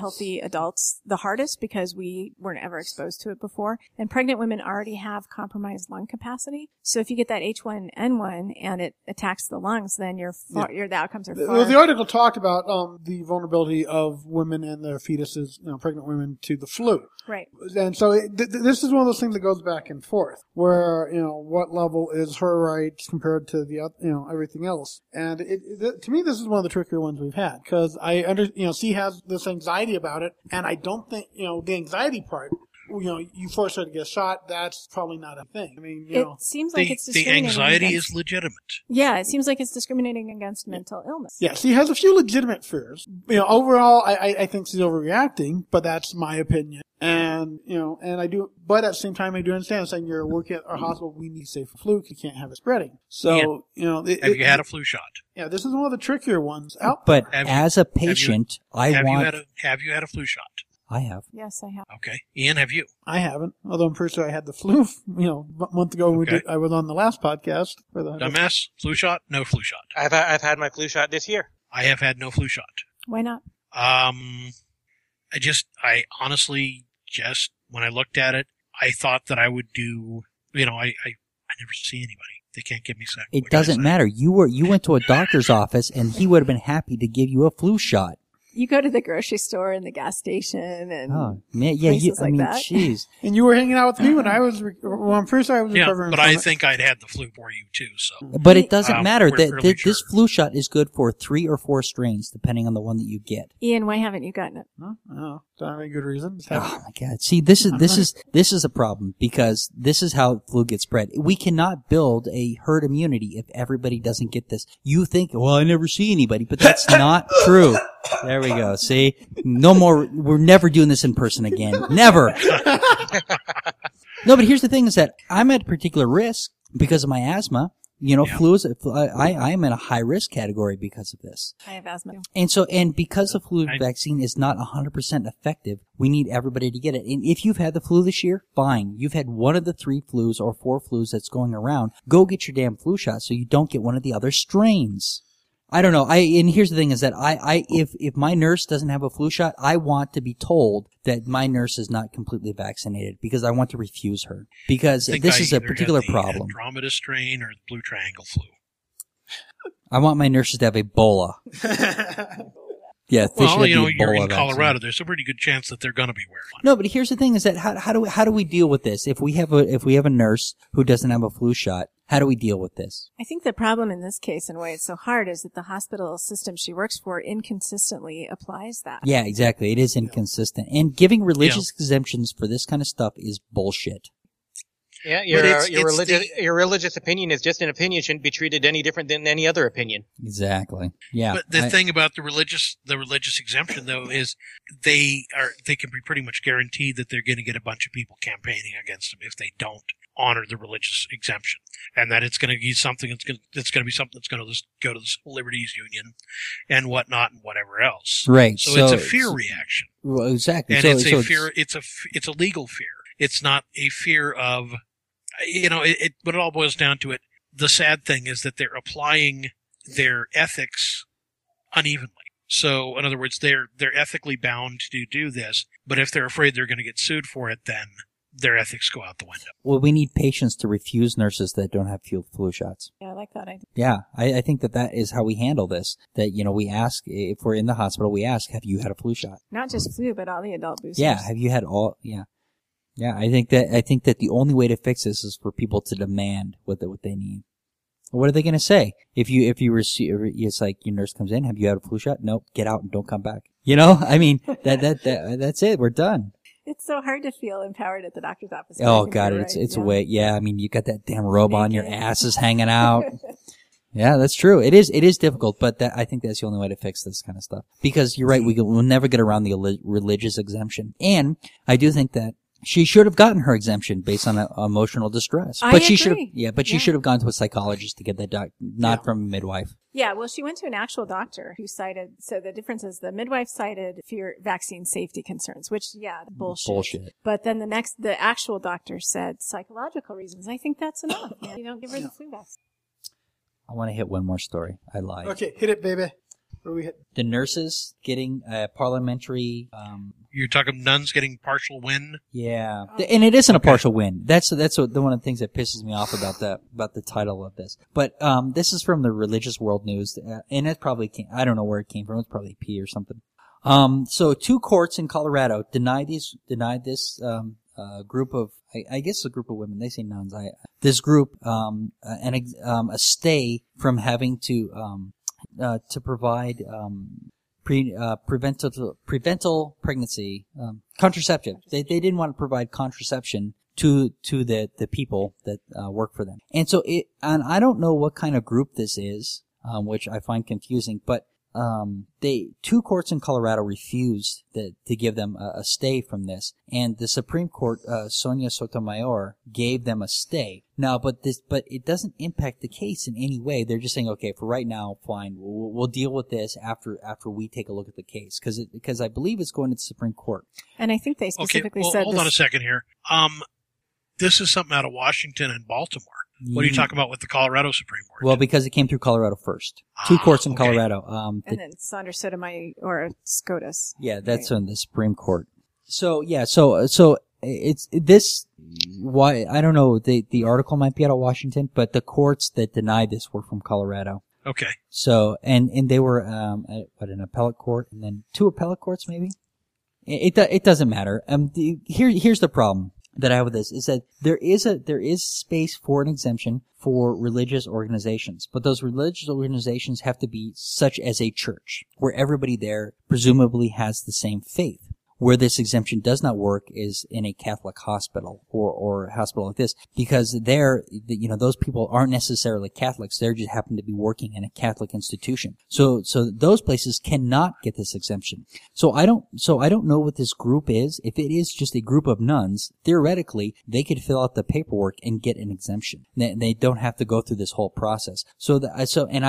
adults the hardest because we weren't ever exposed to it before. And pregnant women already have compromised lung capacity. So if you get that H1N1 and it attacks the lungs, then the outcomes are far. Well, the article talked about the vulnerability of women and their fetuses, pregnant women, to the flu. Right. And so this is one of those things that goes back and forth, where what level is her rights compared to the everything else. And to me, this is one of the trickier ones we've had, because she has this anxiety about it, and I don't think the anxiety part. You force her to get shot. That's probably not a thing. I mean, it seems like it's discriminating. The anxiety is legitimate. Yeah, it seems like it's discriminating against mental illness. Yeah, she has a few legitimate fears. Overall, I think she's overreacting, but that's my opinion. And and I do, but at the same time, I do understand saying you're working at our hospital. We need to save the flu. You can't have it spreading. So have you had a flu shot? Yeah, this is one of the trickier ones out there. But as a patient, have you had a flu shot? I have. Yes, I have. Okay. Ian, have you? I haven't, although I'm pretty sure I had the flu, a month ago when I was on the last podcast. Dumbass, flu shot, no flu shot. I've had my flu shot this year. I have had no flu shot. Why not? I honestly just, when I looked at it, I thought that I would do, I never see anybody. They can't give me sick. It doesn't matter. You went to a doctor's office and he would have been happy to give you a flu shot. You go to the grocery store and the gas station and places like that. Jeez. And you were hanging out with me when I was recovering. But I think I'd had the flu before you too. So, but it doesn't matter. This flu shot is good for 3 or 4 strains, depending on the one that you get. Ian, why haven't you gotten it? No, don't have any good reason. Oh my God! See, this is a problem because this is how flu gets spread. We cannot build a herd immunity if everybody doesn't get this. You think, well, I never see anybody, but that's not true. There we go. See? No more. We're never doing this in person again. Never. No, but here's the thing is that I'm at particular risk because of my asthma. Flu is, I am in a high risk category because of this. I have asthma. And because the flu vaccine is not 100% effective, we need everybody to get it. And if you've had the flu this year, fine. You've had one of the 3 flus or 4 flus that's going around. Go get your damn flu shot so you don't get one of the other strains. I don't know. And here's the thing is that if my nurse doesn't have a flu shot, I want to be told that my nurse is not completely vaccinated because I want to refuse her because this is a particular problem. Andromeda strain or blue triangle flu. I want my nurses to have Ebola. Yeah, well, you're in Colorado. There's a pretty good chance that they're going to be wearing one. No, but here's the thing: is that how do we deal with this if we have a nurse who doesn't have a flu shot? How do we deal with this? I think the problem in this case and why it's so hard is that the hospital system she works for inconsistently applies that. Yeah, exactly. It is inconsistent, and giving religious exemptions for this kind of stuff is bullshit. Yeah, your religious opinion is just an opinion. Shouldn't be treated any different than any other opinion. Exactly. Yeah. But the thing about the religious exemption though is they can be pretty much guaranteed that they're going to get a bunch of people campaigning against them if they don't honor the religious exemption, and that it's going to be something that's going to go to the Liberties Union and whatnot and whatever else. Right. So it's a fear reaction. Well, exactly. And it's a fear. It's a legal fear. It's not a fear of. But it all boils down to it. the sad thing is that they're applying their ethics unevenly. So, in other words, they're ethically bound to do this, but if they're afraid they're going to get sued for it, then their ethics go out the window. Well, we need patients to refuse nurses that don't have field flu shots. Yeah, I like that idea. Yeah, I think that is how we handle this. That, you know, we ask, if we're in the hospital, we ask, have you had a flu shot? Not just flu, but all the adult boosters. Yeah, have you had all, yeah. Yeah, I think that the only way to fix this is for people to demand what they need. What are they going to say? If you receive, it's like your nurse comes in, have you had a flu shot? Nope, get out and don't come back. You know, I mean, that's it. We're done. It's so hard to feel empowered at the doctor's office. Oh, God, right? it's yeah. a way. Yeah, I mean, you got that damn robe on, your ass is hanging out. Yeah, that's true. It is difficult, but I think that's the only way to fix this kind of stuff. Because you're right, we'll never get around the religious exemption. And I do think that she should have gotten her exemption based on emotional distress. But she should have, she should have gone to a psychologist to get that not from a midwife. Yeah, well, she went to an actual doctor who cited, so the difference is the midwife cited fear vaccine safety concerns, which, bullshit. But then the actual doctor said psychological reasons. I think that's enough. You don't give her the flu vaccine. I want to hit one more story. I lied. Okay, hit it, baby. Where are we hitting? The nurses getting a parliamentary... You're talking nuns getting partial win? Yeah. And it isn't a partial win. That's one of the things that pisses me off about the title of this. But this is from the Religious World News, and it probably came... I don't know where it came from. It's probably P or something. So two courts in Colorado denied this group of... I guess a group of women. They say nuns. This group a stay from having to provide preventable pregnancy contraceptive. They didn't want to provide contraception to the people that work for them. And so I don't know what kind of group this is, which I find confusing, but two courts in Colorado refused to give them a stay from this, and the Supreme Court, Sonia Sotomayor, gave them a stay. Now, but it doesn't impact the case in any way. They're just saying, okay, for right now, fine, we'll deal with this after we take a look at the case, because I believe it's going to the Supreme Court. And I think they specifically said, hold on a second here. This is something out of Washington and Baltimore. What are you talking about with the Colorado Supreme Court? Well, because it came through Colorado first. Two courts in Colorado. And then Saunders Sotomayor or SCOTUS. Yeah, that's on the Supreme Court. So, yeah, so it's this, why, I don't know, the article might be out of Washington, but the courts that denied this were from Colorado. Okay. So, and they were, an appellate court and then two appellate courts maybe? It doesn't matter. Here's the problem that I have with this is that there is space for an exemption for religious organizations, but those religious organizations have to be such as a church where everybody there presumably has the same faith. Where this exemption does not work is in a Catholic hospital or a hospital like this, because there, you know, those people aren't necessarily Catholics. They just happen to be working in a Catholic institution. So those places cannot get this exemption. So I don't know what this group is. If it is just a group of nuns, theoretically, they could fill out the paperwork and get an exemption. They don't have to go through this whole process. So I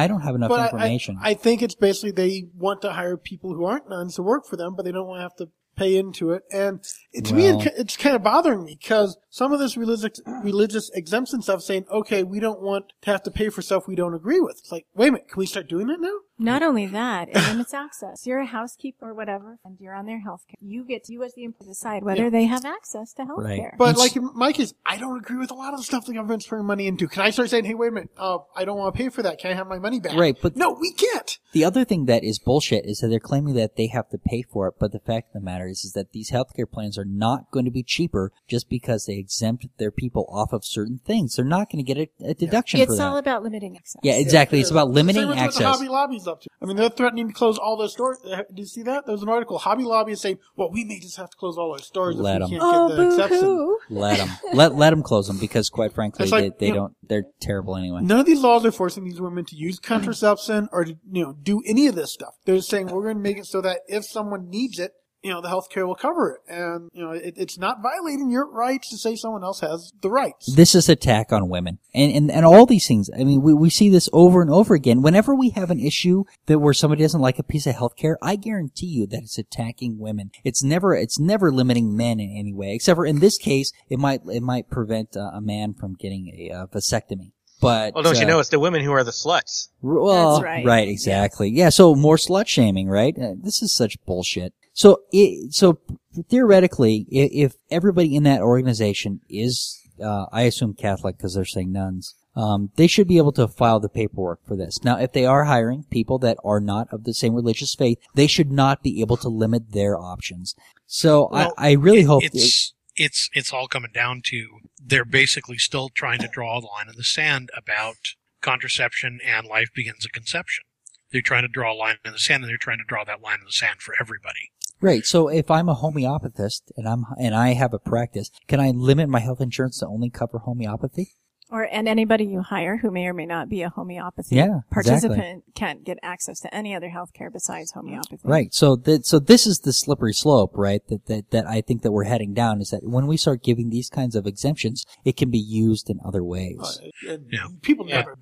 don't have enough information. I think it's basically they want to hire people who aren't nuns to work for them, but they don't want to have to pay into it, and to me, it's kind of bothering me because some of this religious exemption stuff saying, okay, we don't want to have to pay for stuff we don't agree with. It's like, wait a minute, can we start doing that now? Not only that, it limits access. You're a housekeeper or whatever, and you're on their health care. You as the employer decide whether they have access to health care. Right. But like in my case, I don't agree with a lot of the stuff the government's putting money into. Can I start saying, hey, wait a minute, I don't want to pay for that. Can I have my money back? Right, but no, we can't. The other thing that is bullshit is that they're claiming that they have to pay for it, but the fact of the matter is that these healthcare plans are not going to be cheaper just because they exempt their people off of certain things. They're not going to get a deduction for that. It's all about limiting access. Yeah, exactly. It's about limiting access. What Hobby Lobby's up to. I mean, they're threatening to close all their stores. Did you see that? There was an article. Hobby Lobby is saying, well, we may just have to close all our stores if we can't get the exception. Let them. Let them close them because, quite frankly, like, they don't. They're terrible anyway. None of these laws are forcing these women to use contraception or to, you know, do any of this stuff. They're just saying, we're going to make it so that if someone needs it, you know, the healthcare will cover it. And, you know, it's not violating your rights to say someone else has the rights. This is attack on women. And all these things. I mean, we see this over and over again. Whenever we have an issue that where somebody doesn't like a piece of healthcare, I guarantee you that it's attacking women. It's never limiting men in any way, except for in this case, it might prevent a man from getting a vasectomy. But well, don't you know it's the women who are the sluts? Well, that's right. Right, exactly. Yeah, so more slut shaming, right? This is such bullshit. So theoretically, if everybody in that organization is, I assume Catholic because they're saying nuns, they should be able to file the paperwork for this. Now, if they are hiring people that are not of the same religious faith, they should not be able to limit their options. So well, I really hope it's all coming down to they're basically still trying to draw the line in the sand about contraception and life begins at conception. They're trying to draw a line in the sand, and they're trying to draw that line in the sand for everybody. Right. So if I'm a homeopathist and I have a practice, can I limit my health insurance to only cover homeopathy? And anybody you hire who may or may not be a homeopathy participant can't get access to any other health care besides homeopathy. Right. So this is the slippery slope, right, that I think that we're heading down, is that when we start giving these kinds of exemptions, it can be used in other ways. And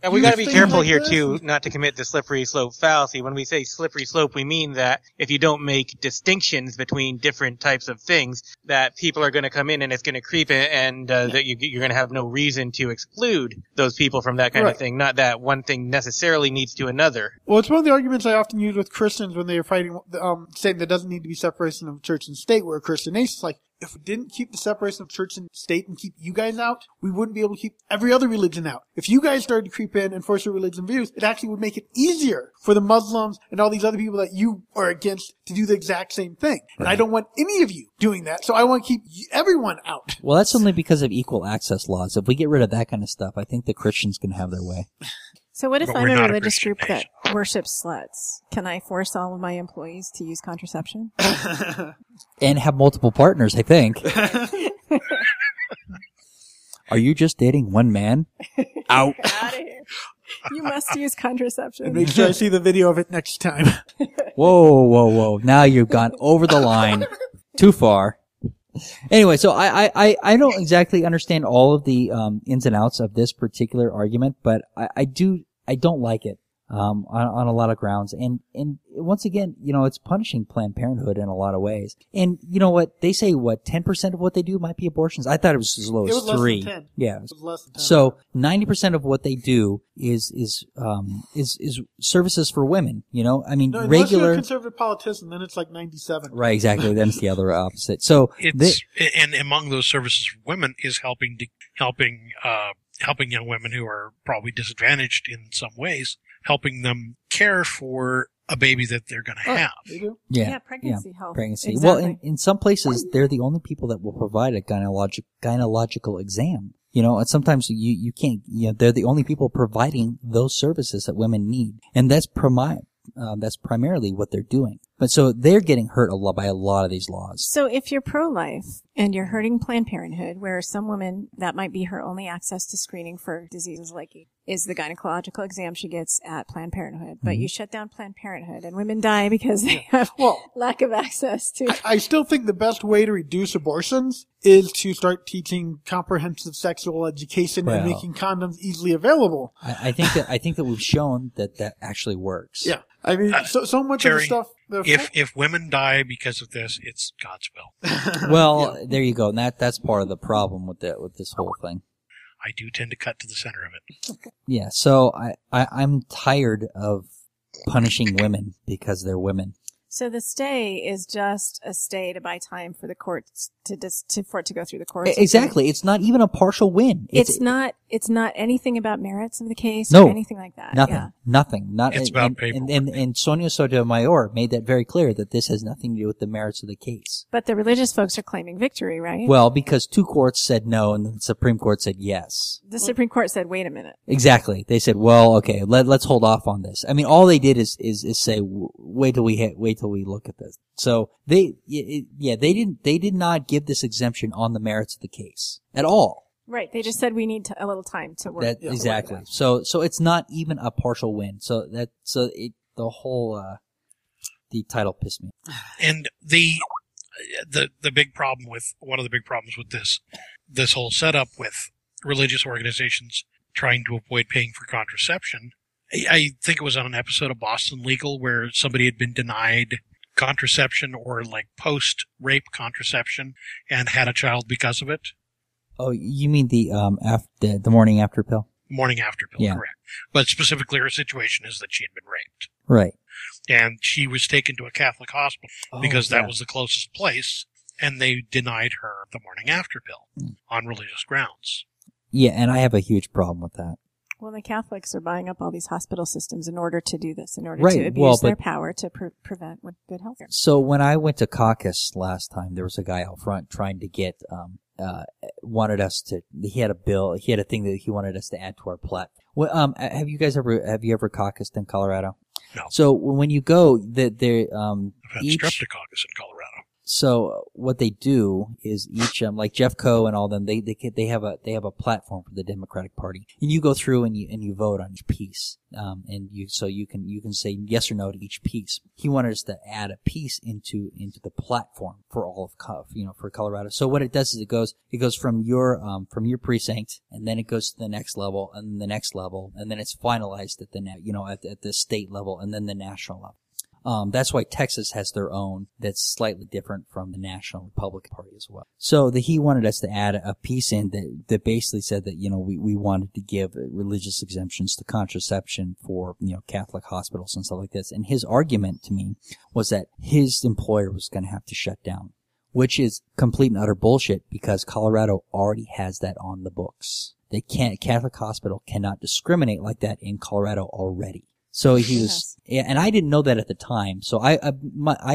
we got to be careful like here, too, not to commit the slippery slope fallacy. When we say slippery slope, we mean that if you don't make distinctions between different types of things, that people are going to come in and it's going to creep in, and that you're going to have no reason to exclude those people from that kind of thing, not that one thing necessarily needs to another. Well, it's one of the arguments I often use with Christians when they are fighting, saying there doesn't need to be separation of church and state. We're a Christian nation. It's like, if we didn't keep the separation of church and state and keep you guys out, we wouldn't be able to keep every other religion out. If you guys started to creep in and force your religion views, it actually would make it easier for the Muslims and all these other people that you are against to do the exact same thing. Right. And I don't want any of you doing that, so I want to keep everyone out. Well, that's only because of equal access laws. If we get rid of that kind of stuff, I think the Christians can have their way. So what if I'm a religious group that worships sluts? Can I force all of my employees to use contraception? And have multiple partners, I think. Are you just dating one man? Out. Get out of here. You must use contraception. And make sure I see the video of it next time. Whoa, whoa, whoa. Now you've gone over the line. Too far. Anyway, so I don't exactly understand all of the ins and outs of this particular argument, but I don't like it on a lot of grounds. And once again, you know, it's punishing Planned Parenthood in a lot of ways. And you know what? They say, 10% of what they do might be abortions? I thought it was as low as 3. Less than 10. Yeah. It was less than 10. So 90% of what they do is services for women, you know? I mean, regular conservative politician, then it's like 97. Right, exactly. Then it's the other opposite. So and among those services for women is helping young women who are probably disadvantaged in some ways, helping them care for a baby that they're going to have. They do? Yeah, pregnancy help. Pregnancy. Exactly. Well, in some places, they're the only people that will provide a gynecological exam. You know, and sometimes you can't, you know, they're the only people providing those services that women need. And that's primarily what they're doing. But so they're getting hurt by a lot of these laws. So if you're pro-life and you're hurting Planned Parenthood, where some woman, that might be her only access to screening for diseases like is the gynecological exam she gets at Planned Parenthood. But you shut down Planned Parenthood and women die because they have lack of access to. I still think the best way to reduce abortions is to start teaching comprehensive sexual education and making condoms easily available. I think that we've shown that actually works. Yeah. I mean, so much of the stuff. If women die because of this, it's God's will. Well, there you go. And that's part of the problem with this whole thing. I do tend to cut to the center of it. Yeah. So I'm tired of punishing women because they're women. So the stay is just a stay to buy time for the courts for it to go through the courts. Exactly. It's not even a partial win. It's not anything about merits of the case or anything like that. Nothing. Yeah. Nothing. It's about paperwork. And Sonia Sotomayor made that very clear that this has nothing to do with the merits of the case. But the religious folks are claiming victory, right? Well, because two courts said no and the Supreme Court said yes. The Supreme Court said, wait a minute. Exactly. They said, well, okay, let's hold off on this. I mean, all they did is say, wait till we look at this. So they did not give this exemption on the merits of the case at all. Right. They just said we need a little time to work. Exactly. So it's not even a partial win. The title pissed me. And the big problem with one of the big problems with this whole setup with religious organizations trying to avoid paying for contraception. I think it was on an episode of Boston Legal where somebody had been denied contraception or like post-rape contraception and had a child because of it. Oh, you mean the morning after pill? morning after pill, yeah. Correct. But specifically her situation is that she had been raped. Right. And she was taken to a Catholic hospital because that was the closest place, and they denied her the morning after pill on religious grounds. Yeah, and I have a huge problem with that. Well, the Catholics are buying up all these hospital systems in order to do this, in order to abuse their power to prevent good health care. So when I went to caucus last time, there was a guy out front trying to get wanted us to. He had a bill. He had a thing that he wanted us to add to our platform. Well, have you ever caucused in Colorado? No. So when you go, I've had strep caucus in Colorado. So what they do is each, like Jeff Coe and all them, they have a platform for the Democratic Party, and you go through and you vote on each piece, and you can say yes or no to each piece. He wanted us to add a piece into the platform for all of for Colorado. So what it does is it goes from your precinct, and then it goes to the next level, and the next level, and then it's finalized at the state level, and then the national level. That's why Texas has their own that's slightly different from the National Republican Party as well. So he wanted us to add a piece in that basically said that, we wanted to give religious exemptions to contraception for, Catholic hospitals and stuff like this. And his argument to me was that his employer was going to have to shut down, which is complete and utter bullshit because Colorado already has that on the books. Catholic hospital cannot discriminate like that in Colorado already. So he was, and I didn't know that at the time. So I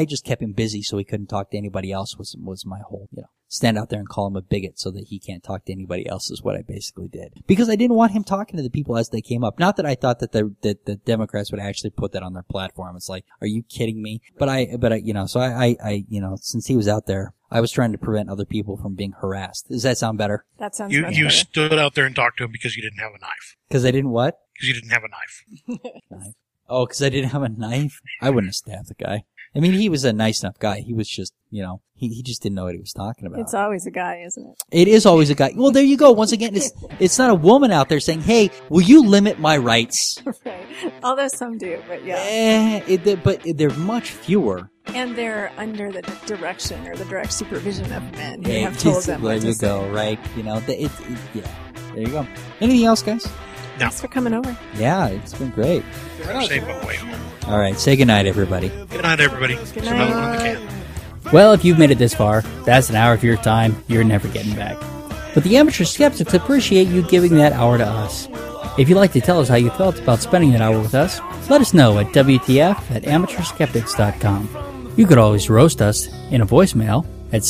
just kept him busy so he couldn't talk to anybody else was my whole, stand out there and call him a bigot so that he can't talk to anybody else is what I basically did. Because I didn't want him talking to the people as they came up. Not that I thought that the Democrats would actually put that on their platform. It's like, are you kidding me? But since he was out there, I was trying to prevent other people from being harassed. Does that sound better? That sounds better. You stood out there and talked to him because you didn't have a knife. Because I didn't what? Because you didn't have a knife. Oh, because I didn't have a knife? I wouldn't have stabbed the guy. I mean, he was a nice enough guy. He was just, he just didn't know what he was talking about. It's always a guy, isn't it? It is always a guy. Well, there you go. Once again, it's not a woman out there saying, hey, will you limit my rights? Right. Although some do, but yeah. But they're much fewer. And they're under the direction or the direct supervision of men who have told them what to say. There you go, right? There you go. Anything else, guys? No. Thanks for coming over. Yeah, it's been great. All right, say goodnight, everybody. Good night, everybody. Good night. Well, if you've made it this far, that's an hour of your time you're never getting back. But the amateur skeptics appreciate you giving that hour to us. If you'd like to tell us how you felt about spending that hour with us, let us know at WTF@amateurskeptics.com. You could always roast us in a voicemail at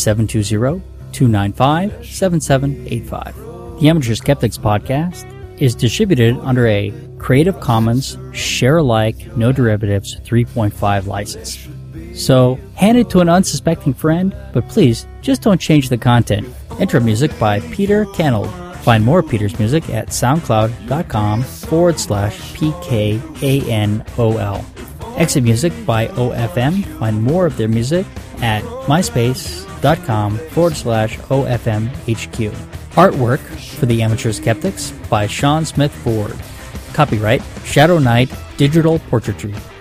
720-295-7785. The Amateur Skeptics Podcast is distributed under a Creative Commons Share-alike No Derivatives 3.5 license. So, hand it to an unsuspecting friend, but please, just don't change the content. Intro music by Peter Cannell. Find more of Peter's music at soundcloud.com/PKANOL. Exit music by OFM. Find more of their music at myspace.com/OFMHQ. Artwork for the Amateur Skeptics by Sean Smith Ford. Copyright Shadow Knight Digital Portraitry.